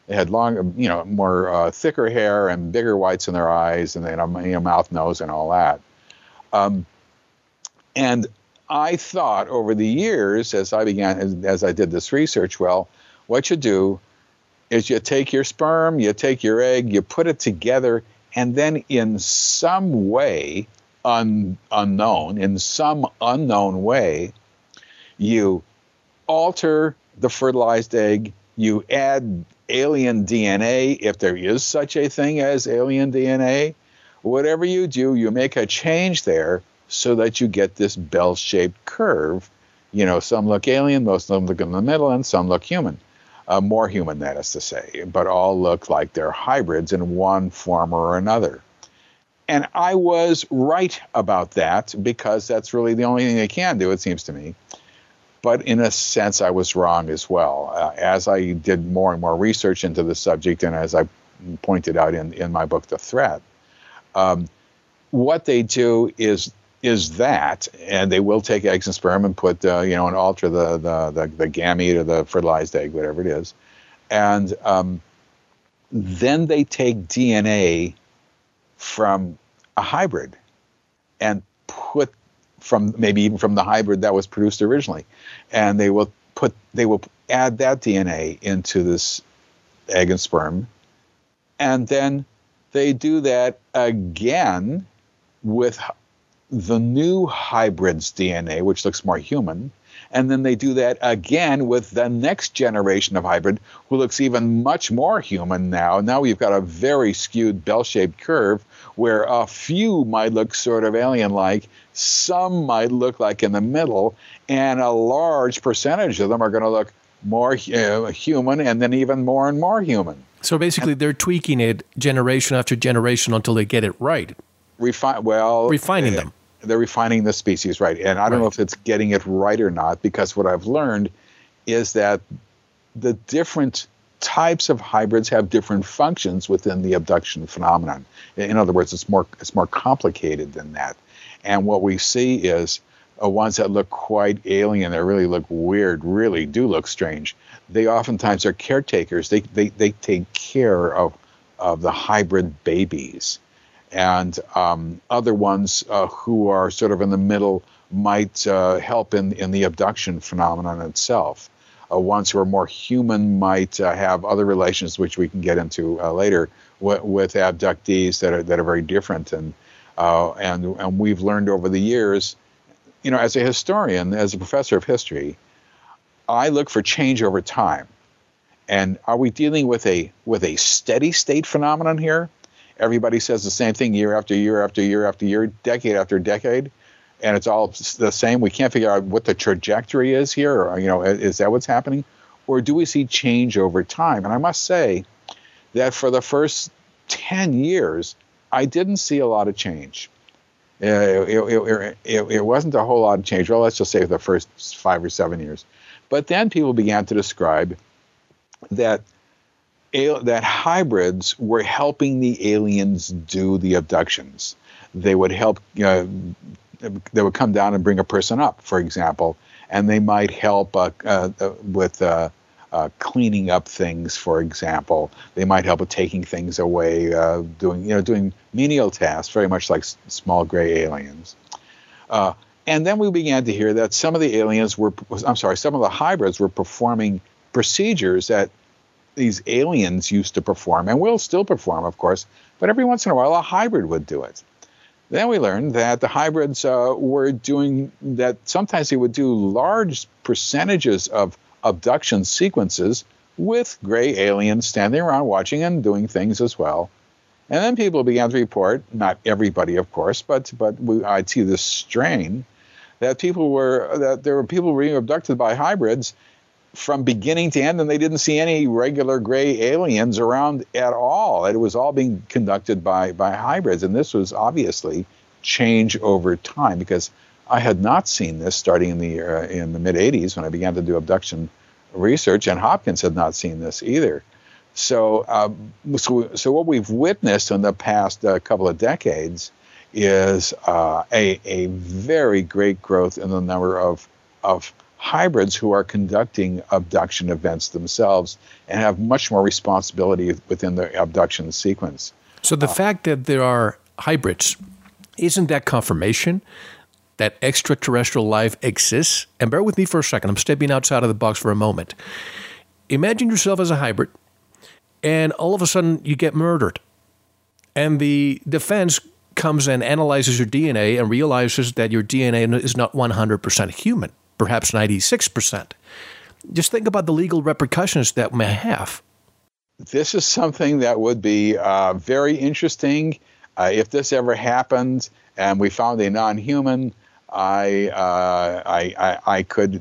They had long, more thicker hair and bigger whites in their eyes, and they had a mouth, nose, and all that. And I thought over the years, as I did this research, well, what you do is you take your sperm, you take your egg, you put it together, and then in some way, unknown way, you alter the fertilized egg, you add alien DNA, if there is such a thing as alien DNA. Whatever you do, you make a change there so that you get this bell-shaped curve. Some look alien, most of them look in the middle, and some look human. More human, that is to say, but all look like they're hybrids in one form or another. And I was right about that, because that's really the only thing they can do, it seems to me. But in a sense, I was wrong as well. As I did more and more research into the subject, and as I pointed out in my book, The Threat, what they do is that, and they will take eggs and sperm and put, and alter the gamete or the fertilized egg, whatever it is. And then they take DNA from a hybrid and put from maybe even from the hybrid that was produced originally, and they will add that DNA into this egg and sperm, and then they do that again with the new hybrid's DNA, which looks more human, and then they do that again with the next generation of hybrid, who looks even much more human now. Now we've got a very skewed bell-shaped curve where a few might look sort of alien-like, some might look like in the middle, and a large percentage of them are going to look more human, and then even more and more human. So basically they're tweaking it generation after generation until they get it right. Refining them. They're refining the species, right? And I don't know if it's getting it right or not, because what I've learned is that the different types of hybrids have different functions within the abduction phenomenon. In other words, it's more complicated than that. And what we see is ones that look quite alien, that really look weird, really do look strange. They oftentimes are caretakers. They take care of the hybrid babies. and other ones who are sort of in the middle might help in the abduction phenomenon itself. Ones who are more human might have other relations, which we can get into later, with abductees that are very different. And we've learned over the years, you know, as a historian, as a professor of history, I look for change over time. And are we dealing with a steady state phenomenon here? Everybody says the same thing year after year after year after year, decade after decade, and it's all the same. We can't figure out what the trajectory is here, or, you know, is that what's happening? Or do we see change over time? And I must say that for the first 10 years, I didn't see a lot of change. It wasn't a whole lot of change. Well, let's just say the first 5 or 7 years. But then people began to describe that hybrids were helping the aliens do the abductions. They would help, they would come down and bring a person up, for example, and they might help with cleaning up things, for example. They might help with taking things away, doing menial tasks, very much like small gray aliens. And then we began to hear that some of the hybrids were performing procedures that these aliens used to perform, and will still perform, of course, but every once in a while a hybrid would do it. Then we learned that the hybrids were doing that. Sometimes they would do large percentages of abduction sequences with gray aliens standing around watching and doing things as well. And then people began to report, not everybody, of course, but I'd see this strain that there were people being abducted by hybrids from beginning to end, and they didn't see any regular gray aliens around at all. It was all being conducted by hybrids, and this was obviously change over time, because I had not seen this starting in the mid-'80s when I began to do abduction research, and Hopkins had not seen this either. So what we've witnessed in the past couple of decades is a very great growth in the number of hybrids who are conducting abduction events themselves and have much more responsibility within the abduction sequence. So the fact that there are hybrids, isn't that confirmation that extraterrestrial life exists? And bear with me for a second. I'm stepping outside of the box for a moment. Imagine yourself as a hybrid, and all of a sudden you get murdered. And the defense comes and analyzes your DNA and realizes that your DNA is not 100% human. Perhaps 96%. Just think about the legal repercussions that may have. This is something that would be very interesting if this ever happened, and we found a non-human. I could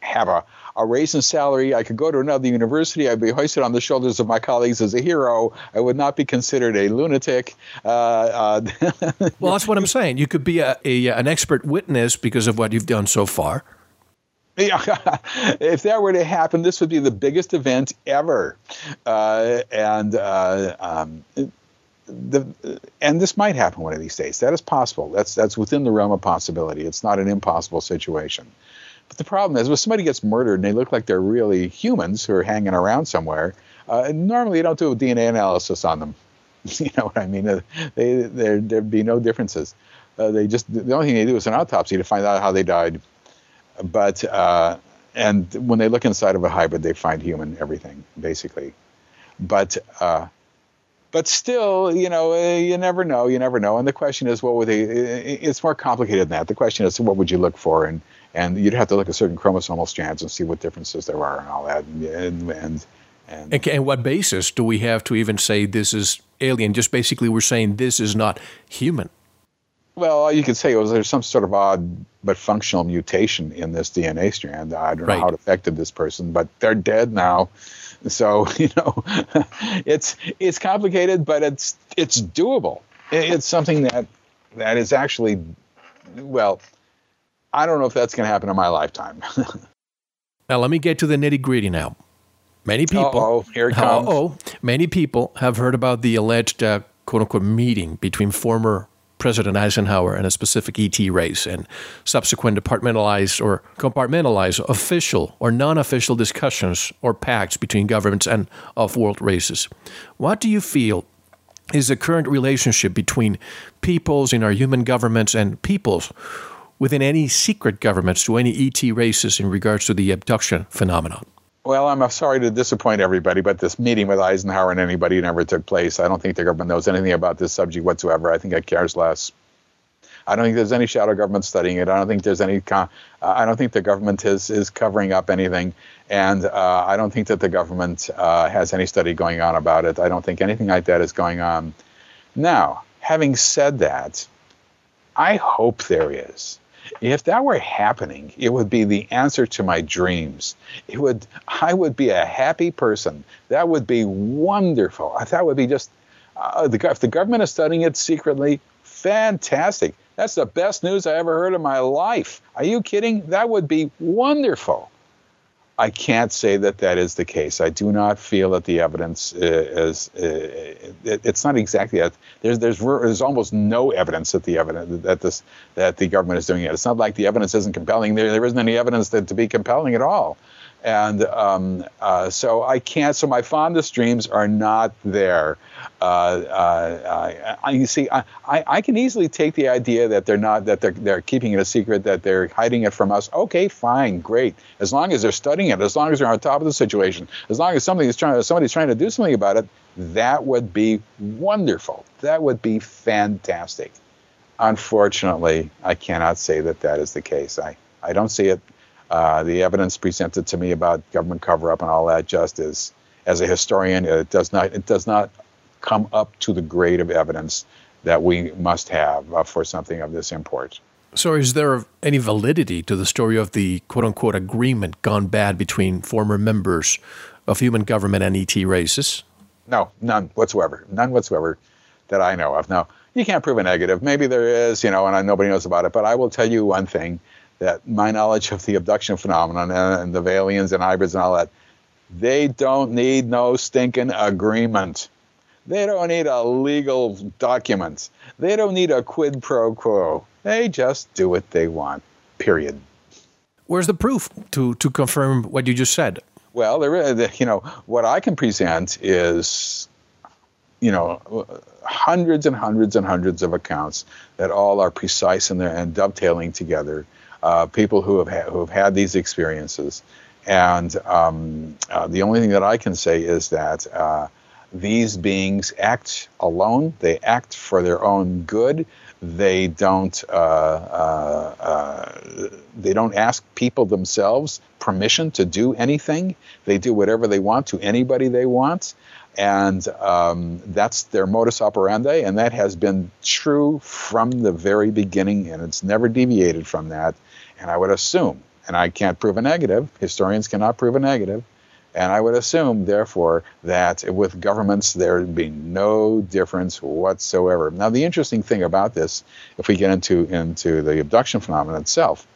have a raise in salary. I could go to another university. I'd be hoisted on the shoulders of my colleagues as a hero. I would not be considered a lunatic. Well, that's what I'm saying. You could be an expert witness because of what you've done so far. Yeah. If that were to happen, this would be the biggest event ever. And this might happen one of these days. That is possible. That's within the realm of possibility. It's not an impossible situation. But the problem is, when somebody gets murdered and they look like they're really humans who are hanging around somewhere, normally you don't do a DNA analysis on them. You know what I mean? There'd be no differences. The only thing they do is an autopsy to find out how they died. But and when they look inside of a hybrid, they find human everything, basically. But still, you know, you never know. And the question is, what would they? It's more complicated than that. The question is, what would you look for? And you'd have to look at certain chromosomal strands and see what differences there are and all that. And what basis do we have to even say this is alien? Just basically we're saying this is not human. Well, you could say there's some sort of odd but functional mutation in this DNA strand. I don't know how it affected this person, but they're dead now. So, you know, it's complicated, but it's doable. It's something that is actually, well, I don't know if that's going to happen in my lifetime. Now, let me get to the nitty-gritty now. Many people have heard about the alleged, quote-unquote, meeting between former President Eisenhower and a specific ET race and subsequent departmentalized or compartmentalized official or non-official discussions or pacts between governments and off-world races. What do you feel is the current relationship between peoples in our human governments and peoples within any secret governments to any ET races in regards to the abduction phenomenon? Well, I'm sorry to disappoint everybody, but this meeting with Eisenhower and anybody never took place. I don't think the government knows anything about this subject whatsoever. I think it cares less. I don't think there's any shadow government studying it. I don't think there's any. I don't think the government is covering up anything, and I don't think that the government has any study going on about it. I don't think anything like that is going on. Now, having said that, I hope there is. If that were happening, it would be the answer to my dreams. It would. I would be a happy person. That would be wonderful. That would be just. If the government is studying it secretly, fantastic. That's the best news I ever heard in my life. Are you kidding? That would be wonderful. I can't say that that is the case. I do not feel that the evidence is. It's not exactly that. There's almost no evidence that the government is doing it. It's not like the evidence isn't compelling. There isn't any evidence that to be compelling at all. And so I can't. So my fondest dreams are not there. You see, I can easily take the idea that they're not, that they're keeping it a secret, that they're hiding it from us. Okay, fine, great. As long as they're studying it, as long as they're on top of the situation, as long as somebody's trying to do something about it, that would be wonderful. That would be fantastic. Unfortunately, I cannot say that that is the case. I don't see it. The evidence presented to me about government cover-up and all that just is, as a historian, it does not come up to the grade of evidence that we must have for something of this import. So is there any validity to the story of the quote-unquote agreement gone bad between former members of human government and ET races? No, none whatsoever. None whatsoever that I know of. Now, you can't prove a negative. Maybe there is, and nobody knows about it, but I will tell you one thing. That my knowledge of the abduction phenomenon and the aliens and hybrids and all that, they don't need no stinking agreement. They don't need a legal document. They don't need a quid pro quo. They just do what they want, period. Where's the proof to confirm what you just said? Well, what I can present is, hundreds and hundreds and hundreds of accounts that all are precise and dovetailing together. People who have had these experiences, and the only thing that I can say is that these beings act alone. They act for their own good. They don't they don't ask people themselves permission to do anything. They do whatever they want to anybody they want, and that's their modus operandi, and that has been true from the very beginning, and it's never deviated from that. And I would assume, and I can't prove a negative, historians cannot prove a negative, and I would assume, therefore, that with governments there would be no difference whatsoever. Now, the interesting thing about this, if we get into the abduction phenomenon itself,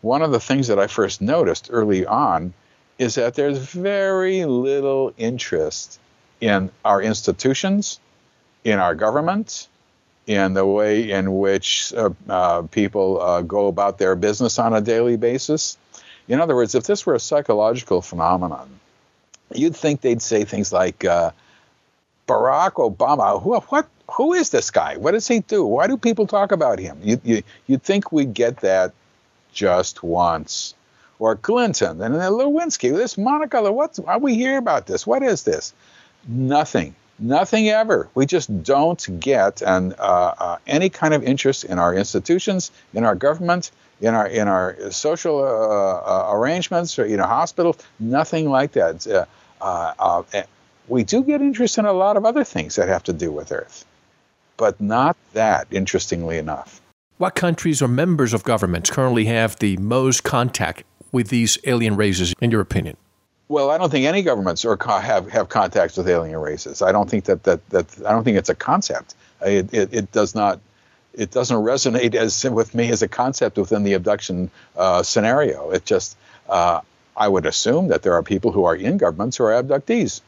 one of the things that I first noticed early on is that there's very little interest in our institutions, in our government, in the way in which people go about their business on a daily basis. In other words, if this were a psychological phenomenon, you'd think they'd say things like, Barack Obama, who is this guy? What does he do? Why do people talk about him? You'd think we'd get that just once. Or Clinton, and then Lewinsky, this Monica, why we hear about this? What is this? Nothing. Nothing ever. We just don't get any kind of interest in our institutions, in our government, in our social arrangements, or hospitals. Nothing like that. We do get interest in a lot of other things that have to do with Earth, but not that. Interestingly enough, what countries or members of governments currently have the most contact with these alien races, in your opinion? Well, I don't think any governments have contacts with alien races. I don't think I don't think it's a concept. It doesn't resonate with me as a concept within the abduction scenario. It just I would assume that there are people who are in governments who are abductees,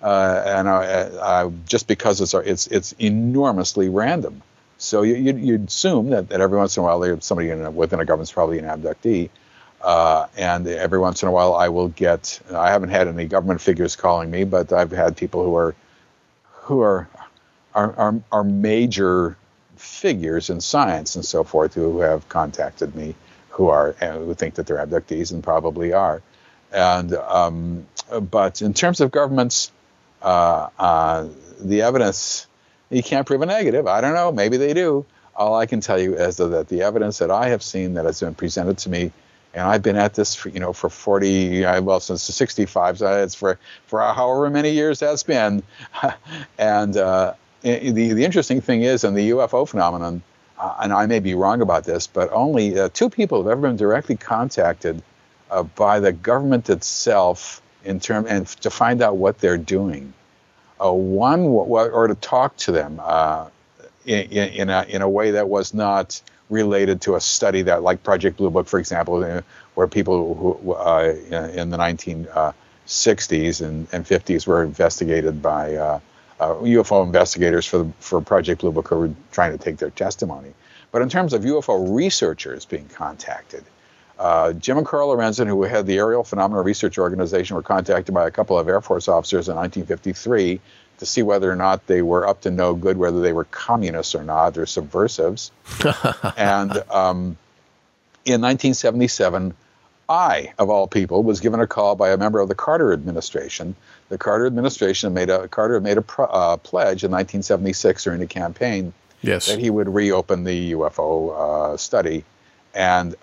and just because it's enormously random. So you'd assume that every once in a while there's somebody within a government's probably an abductee. And every once in a while I haven't had any government figures calling me, but I've had people who are are major figures in science and so forth who have contacted me, who think that they're abductees and probably are. And but in terms of governments, the evidence, you can't prove a negative. I don't know. Maybe they do. All I can tell you is that the evidence that I have seen that has been presented to me, and I've been at this for 40, since the 65, so it's for however many years that's been. And the interesting thing is, in the UFO phenomenon, and I may be wrong about this, but only two people have ever been directly contacted by the government itself and to find out what they're doing. One, or to talk to them in a way that was not related to a study that, like Project Blue Book, for example, where people who in the 1960s and 50s were investigated by UFO investigators for Project Blue Book, who were trying to take their testimony. But in terms of UFO researchers being contacted, Jim and Carl Lorenzen, who had the Aerial Phenomena Research Organization, were contacted by a couple of Air Force officers in 1953 to see whether or not they were up to no good, whether they were communists or not, or subversives. And in 1977, I, of all people, was given a call by a member of the Carter administration. The Carter administration made a pledge in 1976 during the campaign, yes, that he would reopen the UFO study. And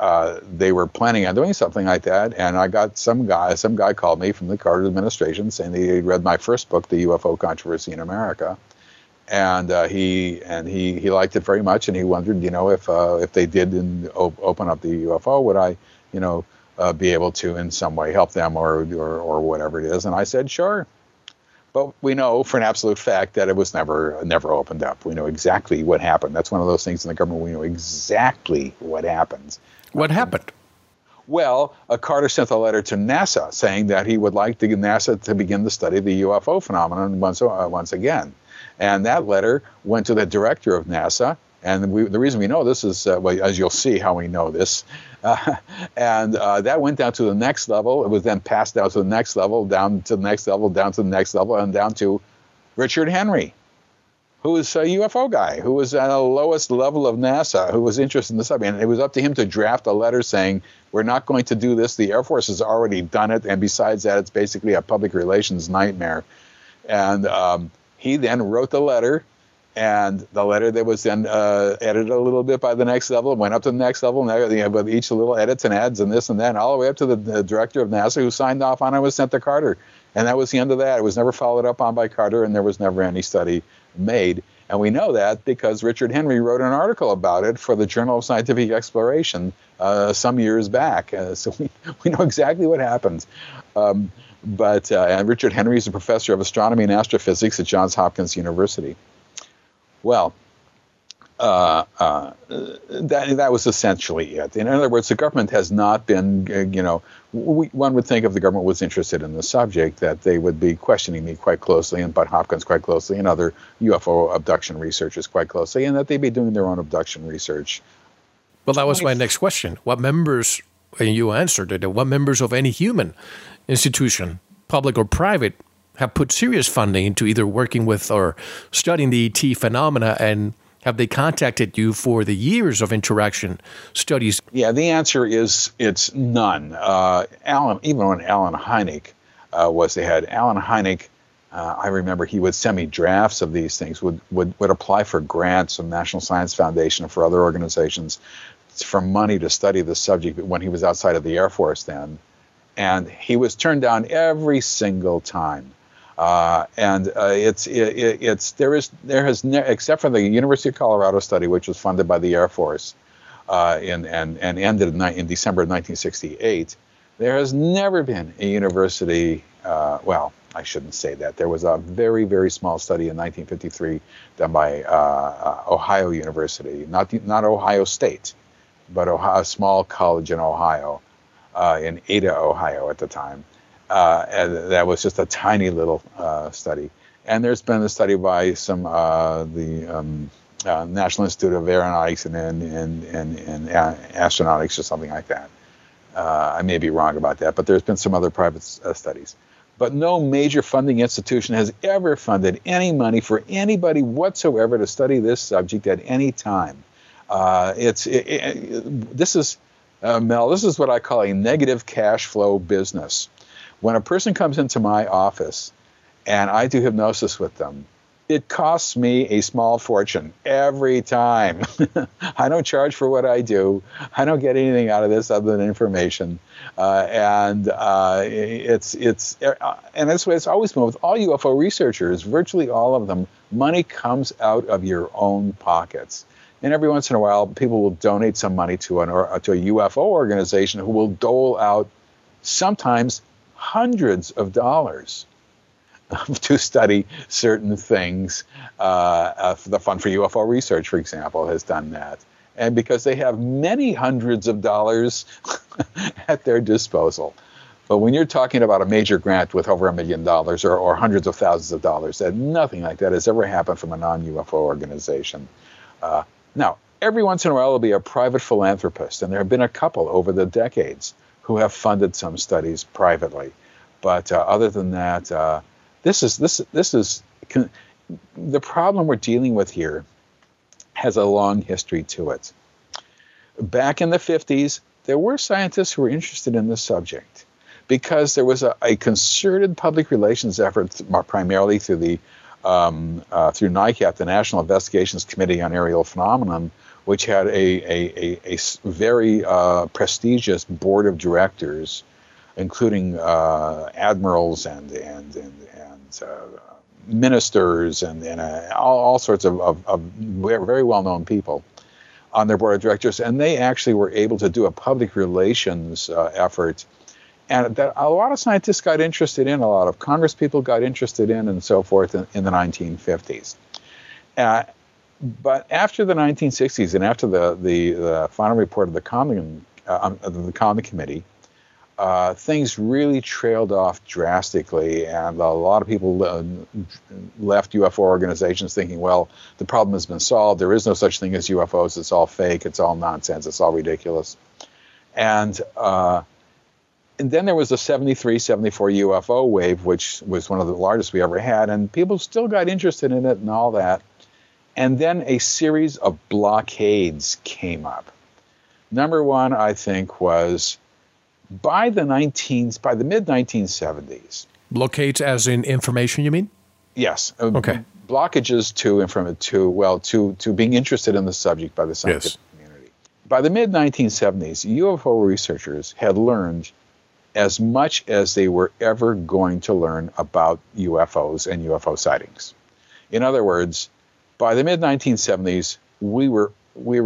they were planning on doing something like that. And I got some guy called me from the Carter administration saying that he had read my first book, The UFO Controversy in America. And he liked it very much. And he wondered, if they did open up the UFO, would I, be able to in some way help them or whatever it is. And I said, sure. But we know for an absolute fact that it was never opened up. We know exactly what happened. That's one of those things in the government. We know exactly what happens. What happened? Well, Carter sent a letter to NASA saying that he would like NASA to begin the study of the UFO phenomenon once again. And that letter went to the director of NASA. And the reason we know this is, as you'll see how we know this, and that went down to the next level. It was then passed down to the next level, down to the next level, down to the next level, and down to Richard Henry, who was a UFO guy, who was at the lowest level of NASA, who was interested in the subject. And it was up to him to draft a letter saying, we're not going to do this. The Air Force has already done it. And besides that, it's basically a public relations nightmare. And he then wrote the letter. And the letter that was then edited a little bit by the next level, went up to the next level, with each little edits and adds and this and that, and all the way up to the director of NASA, who signed off on it, was sent to Carter. And that was the end of that. It was never followed up on by Carter, and there was never any study made. And we know that because Richard Henry wrote an article about it for the Journal of Scientific Exploration some years back. So we know exactly what happened. And Richard Henry is a professor of astronomy and astrophysics at Johns Hopkins University. Well, that was essentially it. In other words, the government has not been, one would think if the government was interested in the subject that they would be questioning me quite closely, and Bud Hopkins quite closely, and other UFO abduction researchers quite closely, and that they'd be doing their own abduction research. Well, that was my next question. What members, and you answered it, what members of any human institution, public or private, have put serious funding into either working with or studying the ET phenomena, and have they contacted you for the years of interaction studies? Yeah, the answer is it's none. Even when Allen Hynek was the head, Allen Hynek, I remember he would send me drafts of these things, would apply for grants from National Science Foundation and for other organizations for money to study the subject when he was outside of the Air Force then. And he was turned down every single time. Except for the University of Colorado study, which was funded by the Air Force, and ended in December of 1968. There has never been a university. Well, I shouldn't say that. There was a very, very small study in 1953 done by Ohio University, not Ohio State, but a small college in Ohio, in Ada, Ohio, at the time. And that was just a tiny little study. And there's been a study by some the National Institute of Aeronautics and Astronautics or something like that. I may be wrong about that, but there's been some other private studies. But no major funding institution has ever funded any money for anybody whatsoever to study this subject at any time. Mel, this is what I call a negative cash flow business. When a person comes into my office and I do hypnosis with them, it costs me a small fortune every time. I don't charge for what I do. I don't get anything out of this other than information. And that's the way it's always been with all UFO researchers, virtually all of them. Money comes out of your own pockets. And every once in a while, people will donate some money to a UFO organization who will dole out sometimes hundreds of dollars to study certain things. The Fund for UFO Research, for example, has done that. And because they have many hundreds of dollars at their disposal. But when you're talking about a major grant with over $1 million or hundreds of thousands of dollars, that nothing like that has ever happened from a non-UFO organization. Now, every once in a while, there'll be a private philanthropist, and there have been a couple over the decades who have funded some studies privately. But other than that, the problem we're dealing with here has a long history to it. Back in the 50s, there were scientists who were interested in this subject because there was a concerted public relations effort, primarily through the through NICAP, the National Investigations Committee on Aerial Phenomenon, which had a very prestigious board of directors, including admirals and ministers and all sorts of very well-known people on their board of directors. And they actually were able to do a public relations effort. And that a lot of scientists got interested in, a lot of Congress people got interested in, and so forth in the 1950s. But after the 1960s and after the final report of the Common Committee, things really trailed off drastically, and a lot of people left UFO organizations thinking, well, the problem has been solved. There is no such thing as UFOs. It's all fake. It's all nonsense. It's all ridiculous. And then there was the 73, 74 UFO wave, which was one of the largest we ever had, and people still got interested in it and all that. And then a series of blockades came up. Number one, I think, was by the mid-1970s. Blockades as in information, you mean? Yes. Okay. Blockages to being interested in the subject by the scientific community. By the mid-1970s, UFO researchers had learned as much as they were ever going to learn about UFOs and UFO sightings. In other words, by the mid-1970s, we were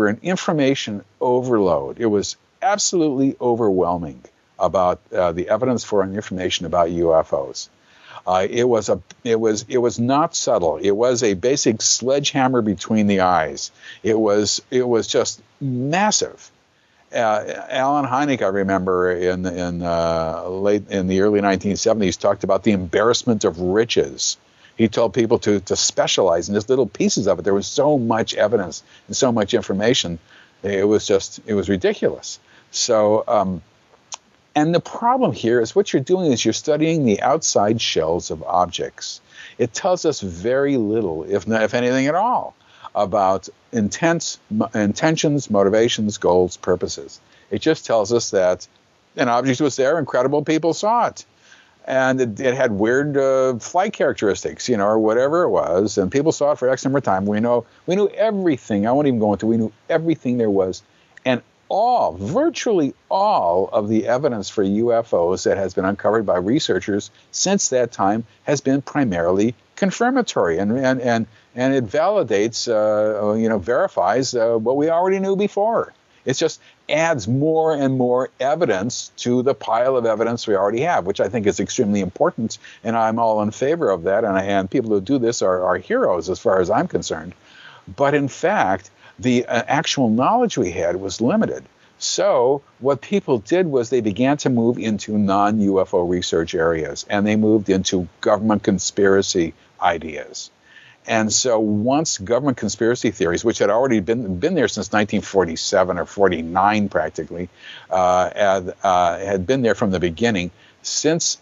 in information overload. It was absolutely overwhelming about the evidence for and information about UFOs. It was not subtle. It was a basic sledgehammer between the eyes. It was just massive. Allen Hynek, I remember, in the early 1970s, talked about the embarrassment of riches. He told people to specialize in just little pieces of it. There was so much evidence and so much information. It was ridiculous. So, and the problem here is what you're doing is you're studying the outside shells of objects. It tells us very little, if anything at all, about intentions, motivations, goals, purposes. It just tells us that an object was there, incredible people saw it, and it had weird flight characteristics, or whatever it was, and people saw it for X number of time. We knew everything. I won't even go into. We knew everything there was, and virtually all of the evidence for UFOs that has been uncovered by researchers since that time has been primarily confirmatory, and it validates, verifies what we already knew before. It just adds more and more evidence to the pile of evidence we already have, which I think is extremely important, and I'm all in favor of that, and people who do this are heroes as far as I'm concerned. But in fact, the actual knowledge we had was limited. So what people did was they began to move into non-UFO research areas, and they moved into government conspiracy ideas. And so once government conspiracy theories, which had already been there since 1947 or 49 practically, had been there from the beginning, since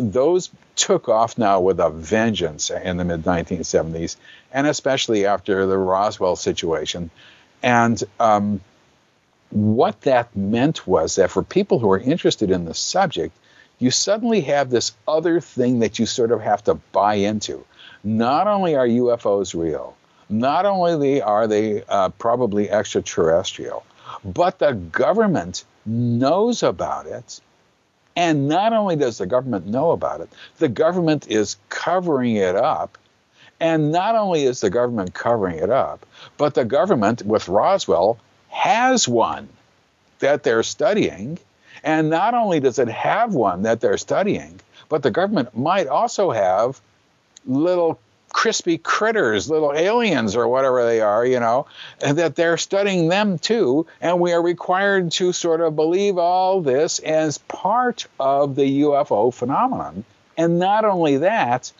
those took off now with a vengeance in the mid-1970s, and especially after the Roswell situation. And what that meant was that for people who are interested in the subject, you suddenly have this other thing that you sort of have to buy into. Not only are UFOs real, not only are they probably extraterrestrial, but the government knows about it. And not only does the government know about it, the government is covering it up. And not only is the government covering it up, but the government with Roswell has one that they're studying. And not only does it have one that they're studying, but the government might also have little crispy critters, little aliens or whatever they are, you know, and that they're studying them too. And we are required to sort of believe all this as part of the UFO phenomenon. And not only that,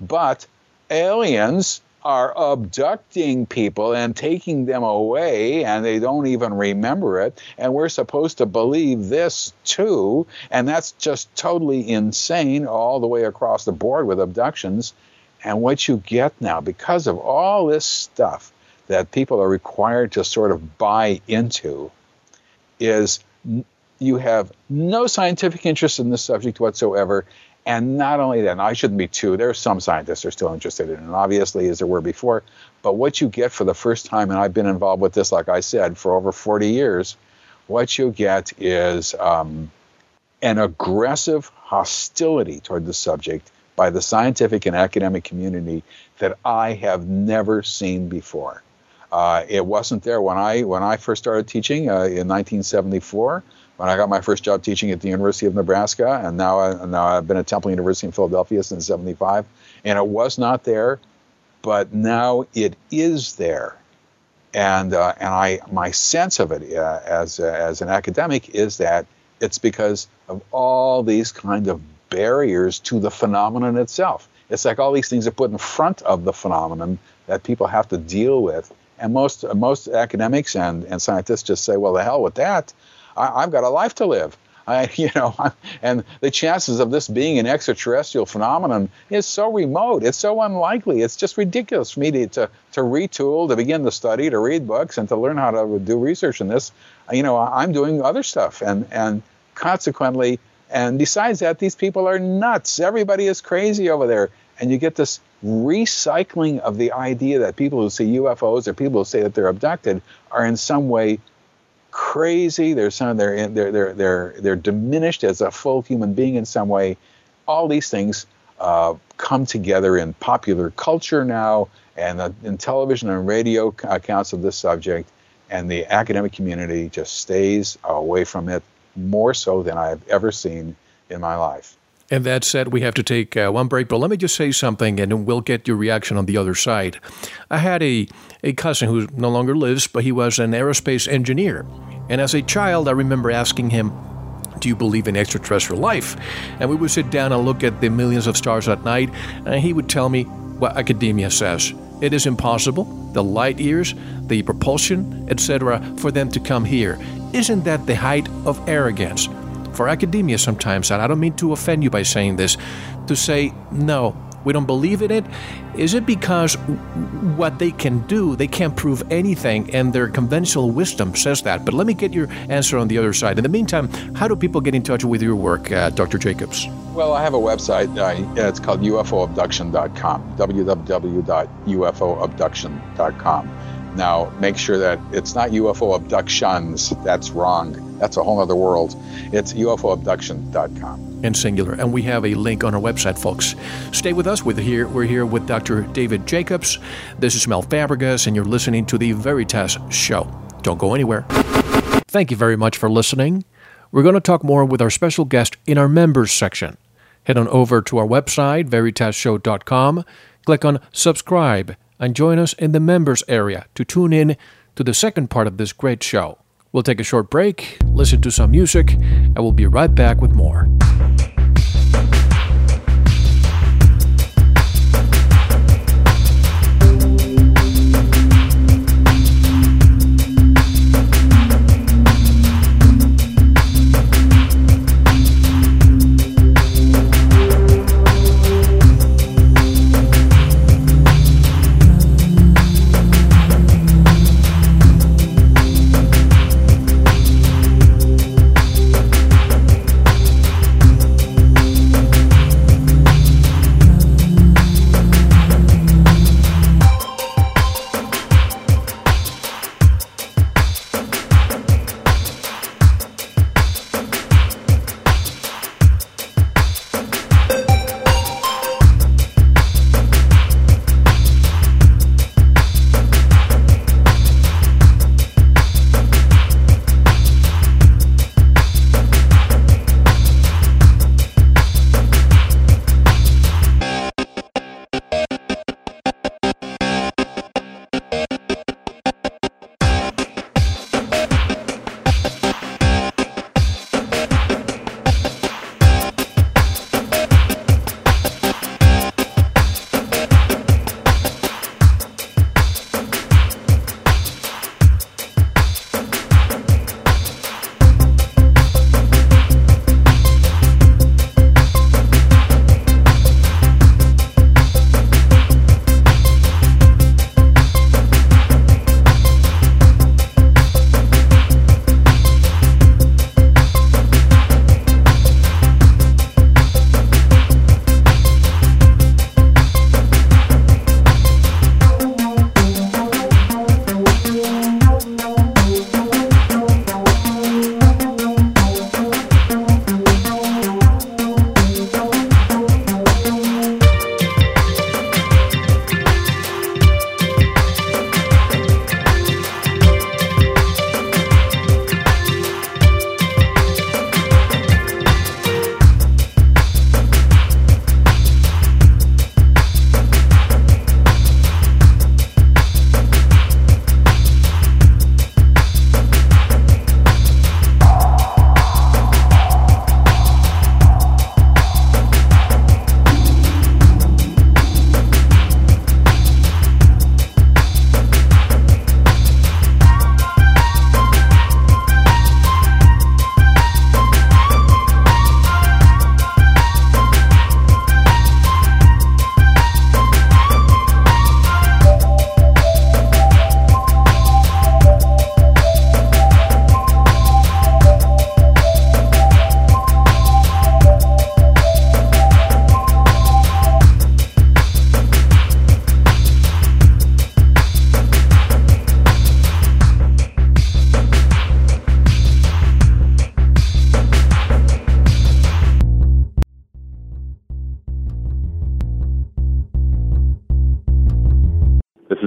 but aliens are abducting people and taking them away, and they don't even remember it. And we're supposed to believe this too. And that's just totally insane all the way across the board with abductions. And what you get now, because of all this stuff that people are required to sort of buy into, is you have no scientific interest in this subject whatsoever. And not only that, I shouldn't be too, there are some scientists who are still interested in it, obviously, as there were before. But what you get for the first time, and I've been involved with this, like I said, for over 40 years, what you get is an aggressive hostility toward the subject by the scientific and academic community that I have never seen before. It wasn't there when I first started teaching in 1974, when I got my first job teaching at the University of Nebraska, and now I've been at Temple University in Philadelphia since 75, and it was not there, but now it is there. And my sense of it as an academic is that it's because of all these kind of barriers to the phenomenon itself. It's like all these things are put in front of the phenomenon that people have to deal with. And most academics and scientists just say, well, the hell with that. I've got a life to live. And the chances of this being an extraterrestrial phenomenon is so remote. It's so unlikely. It's just ridiculous for me to retool, to begin to study, to read books, and to learn how to do research in this. You know, I'm doing other stuff. And consequently, and besides that, these people are nuts. Everybody is crazy over there. And you get this recycling of the idea that people who see UFOs or people who say that they're abducted are in some way crazy. They're diminished as a full human being in some way. All these things come together in popular culture now, and in television and radio accounts of this subject, and the academic community just stays away from it more so than I've ever seen in my life. And that said, we have to take one break, but let me just say something, and we'll get your reaction on the other side. I had a cousin who no longer lives, but he was an aerospace engineer. And as a child, I remember asking him, do you believe in extraterrestrial life? And we would sit down and look at the millions of stars at night, and he would tell me what academia says. It is impossible, the light years, the propulsion, etc., for them to come here. Isn't that the height of arrogance? For academia sometimes, and I don't mean to offend you by saying this, to say, no, we don't believe in it. Is it because what they can do, they can't prove anything, and their conventional wisdom says that? But let me get your answer on the other side. In the meantime, how do people get in touch with your work, Dr. Jacobs? Well, I have a website. It's called ufoabduction.com, www.ufoabduction.com. Now, make sure that it's not UFO abductions. That's wrong. That's a whole other world. It's ufoabduction.com. And singular. And we have a link on our website, folks. Stay with us. We're here with Dr. David Jacobs. This is Mal Fabregas, and you're listening to The Veritas Show. Don't go anywhere. Thank you very much for listening. We're going to talk more with our special guest in our members section. Head on over to our website, veritasshow.com. Click on subscribe and join us in the members area to tune in to the second part of this great show. We'll take a short break, listen to some music, and we'll be right back with more.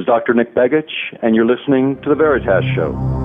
Dr. Nick Begich, and you're listening to The Veritas Show.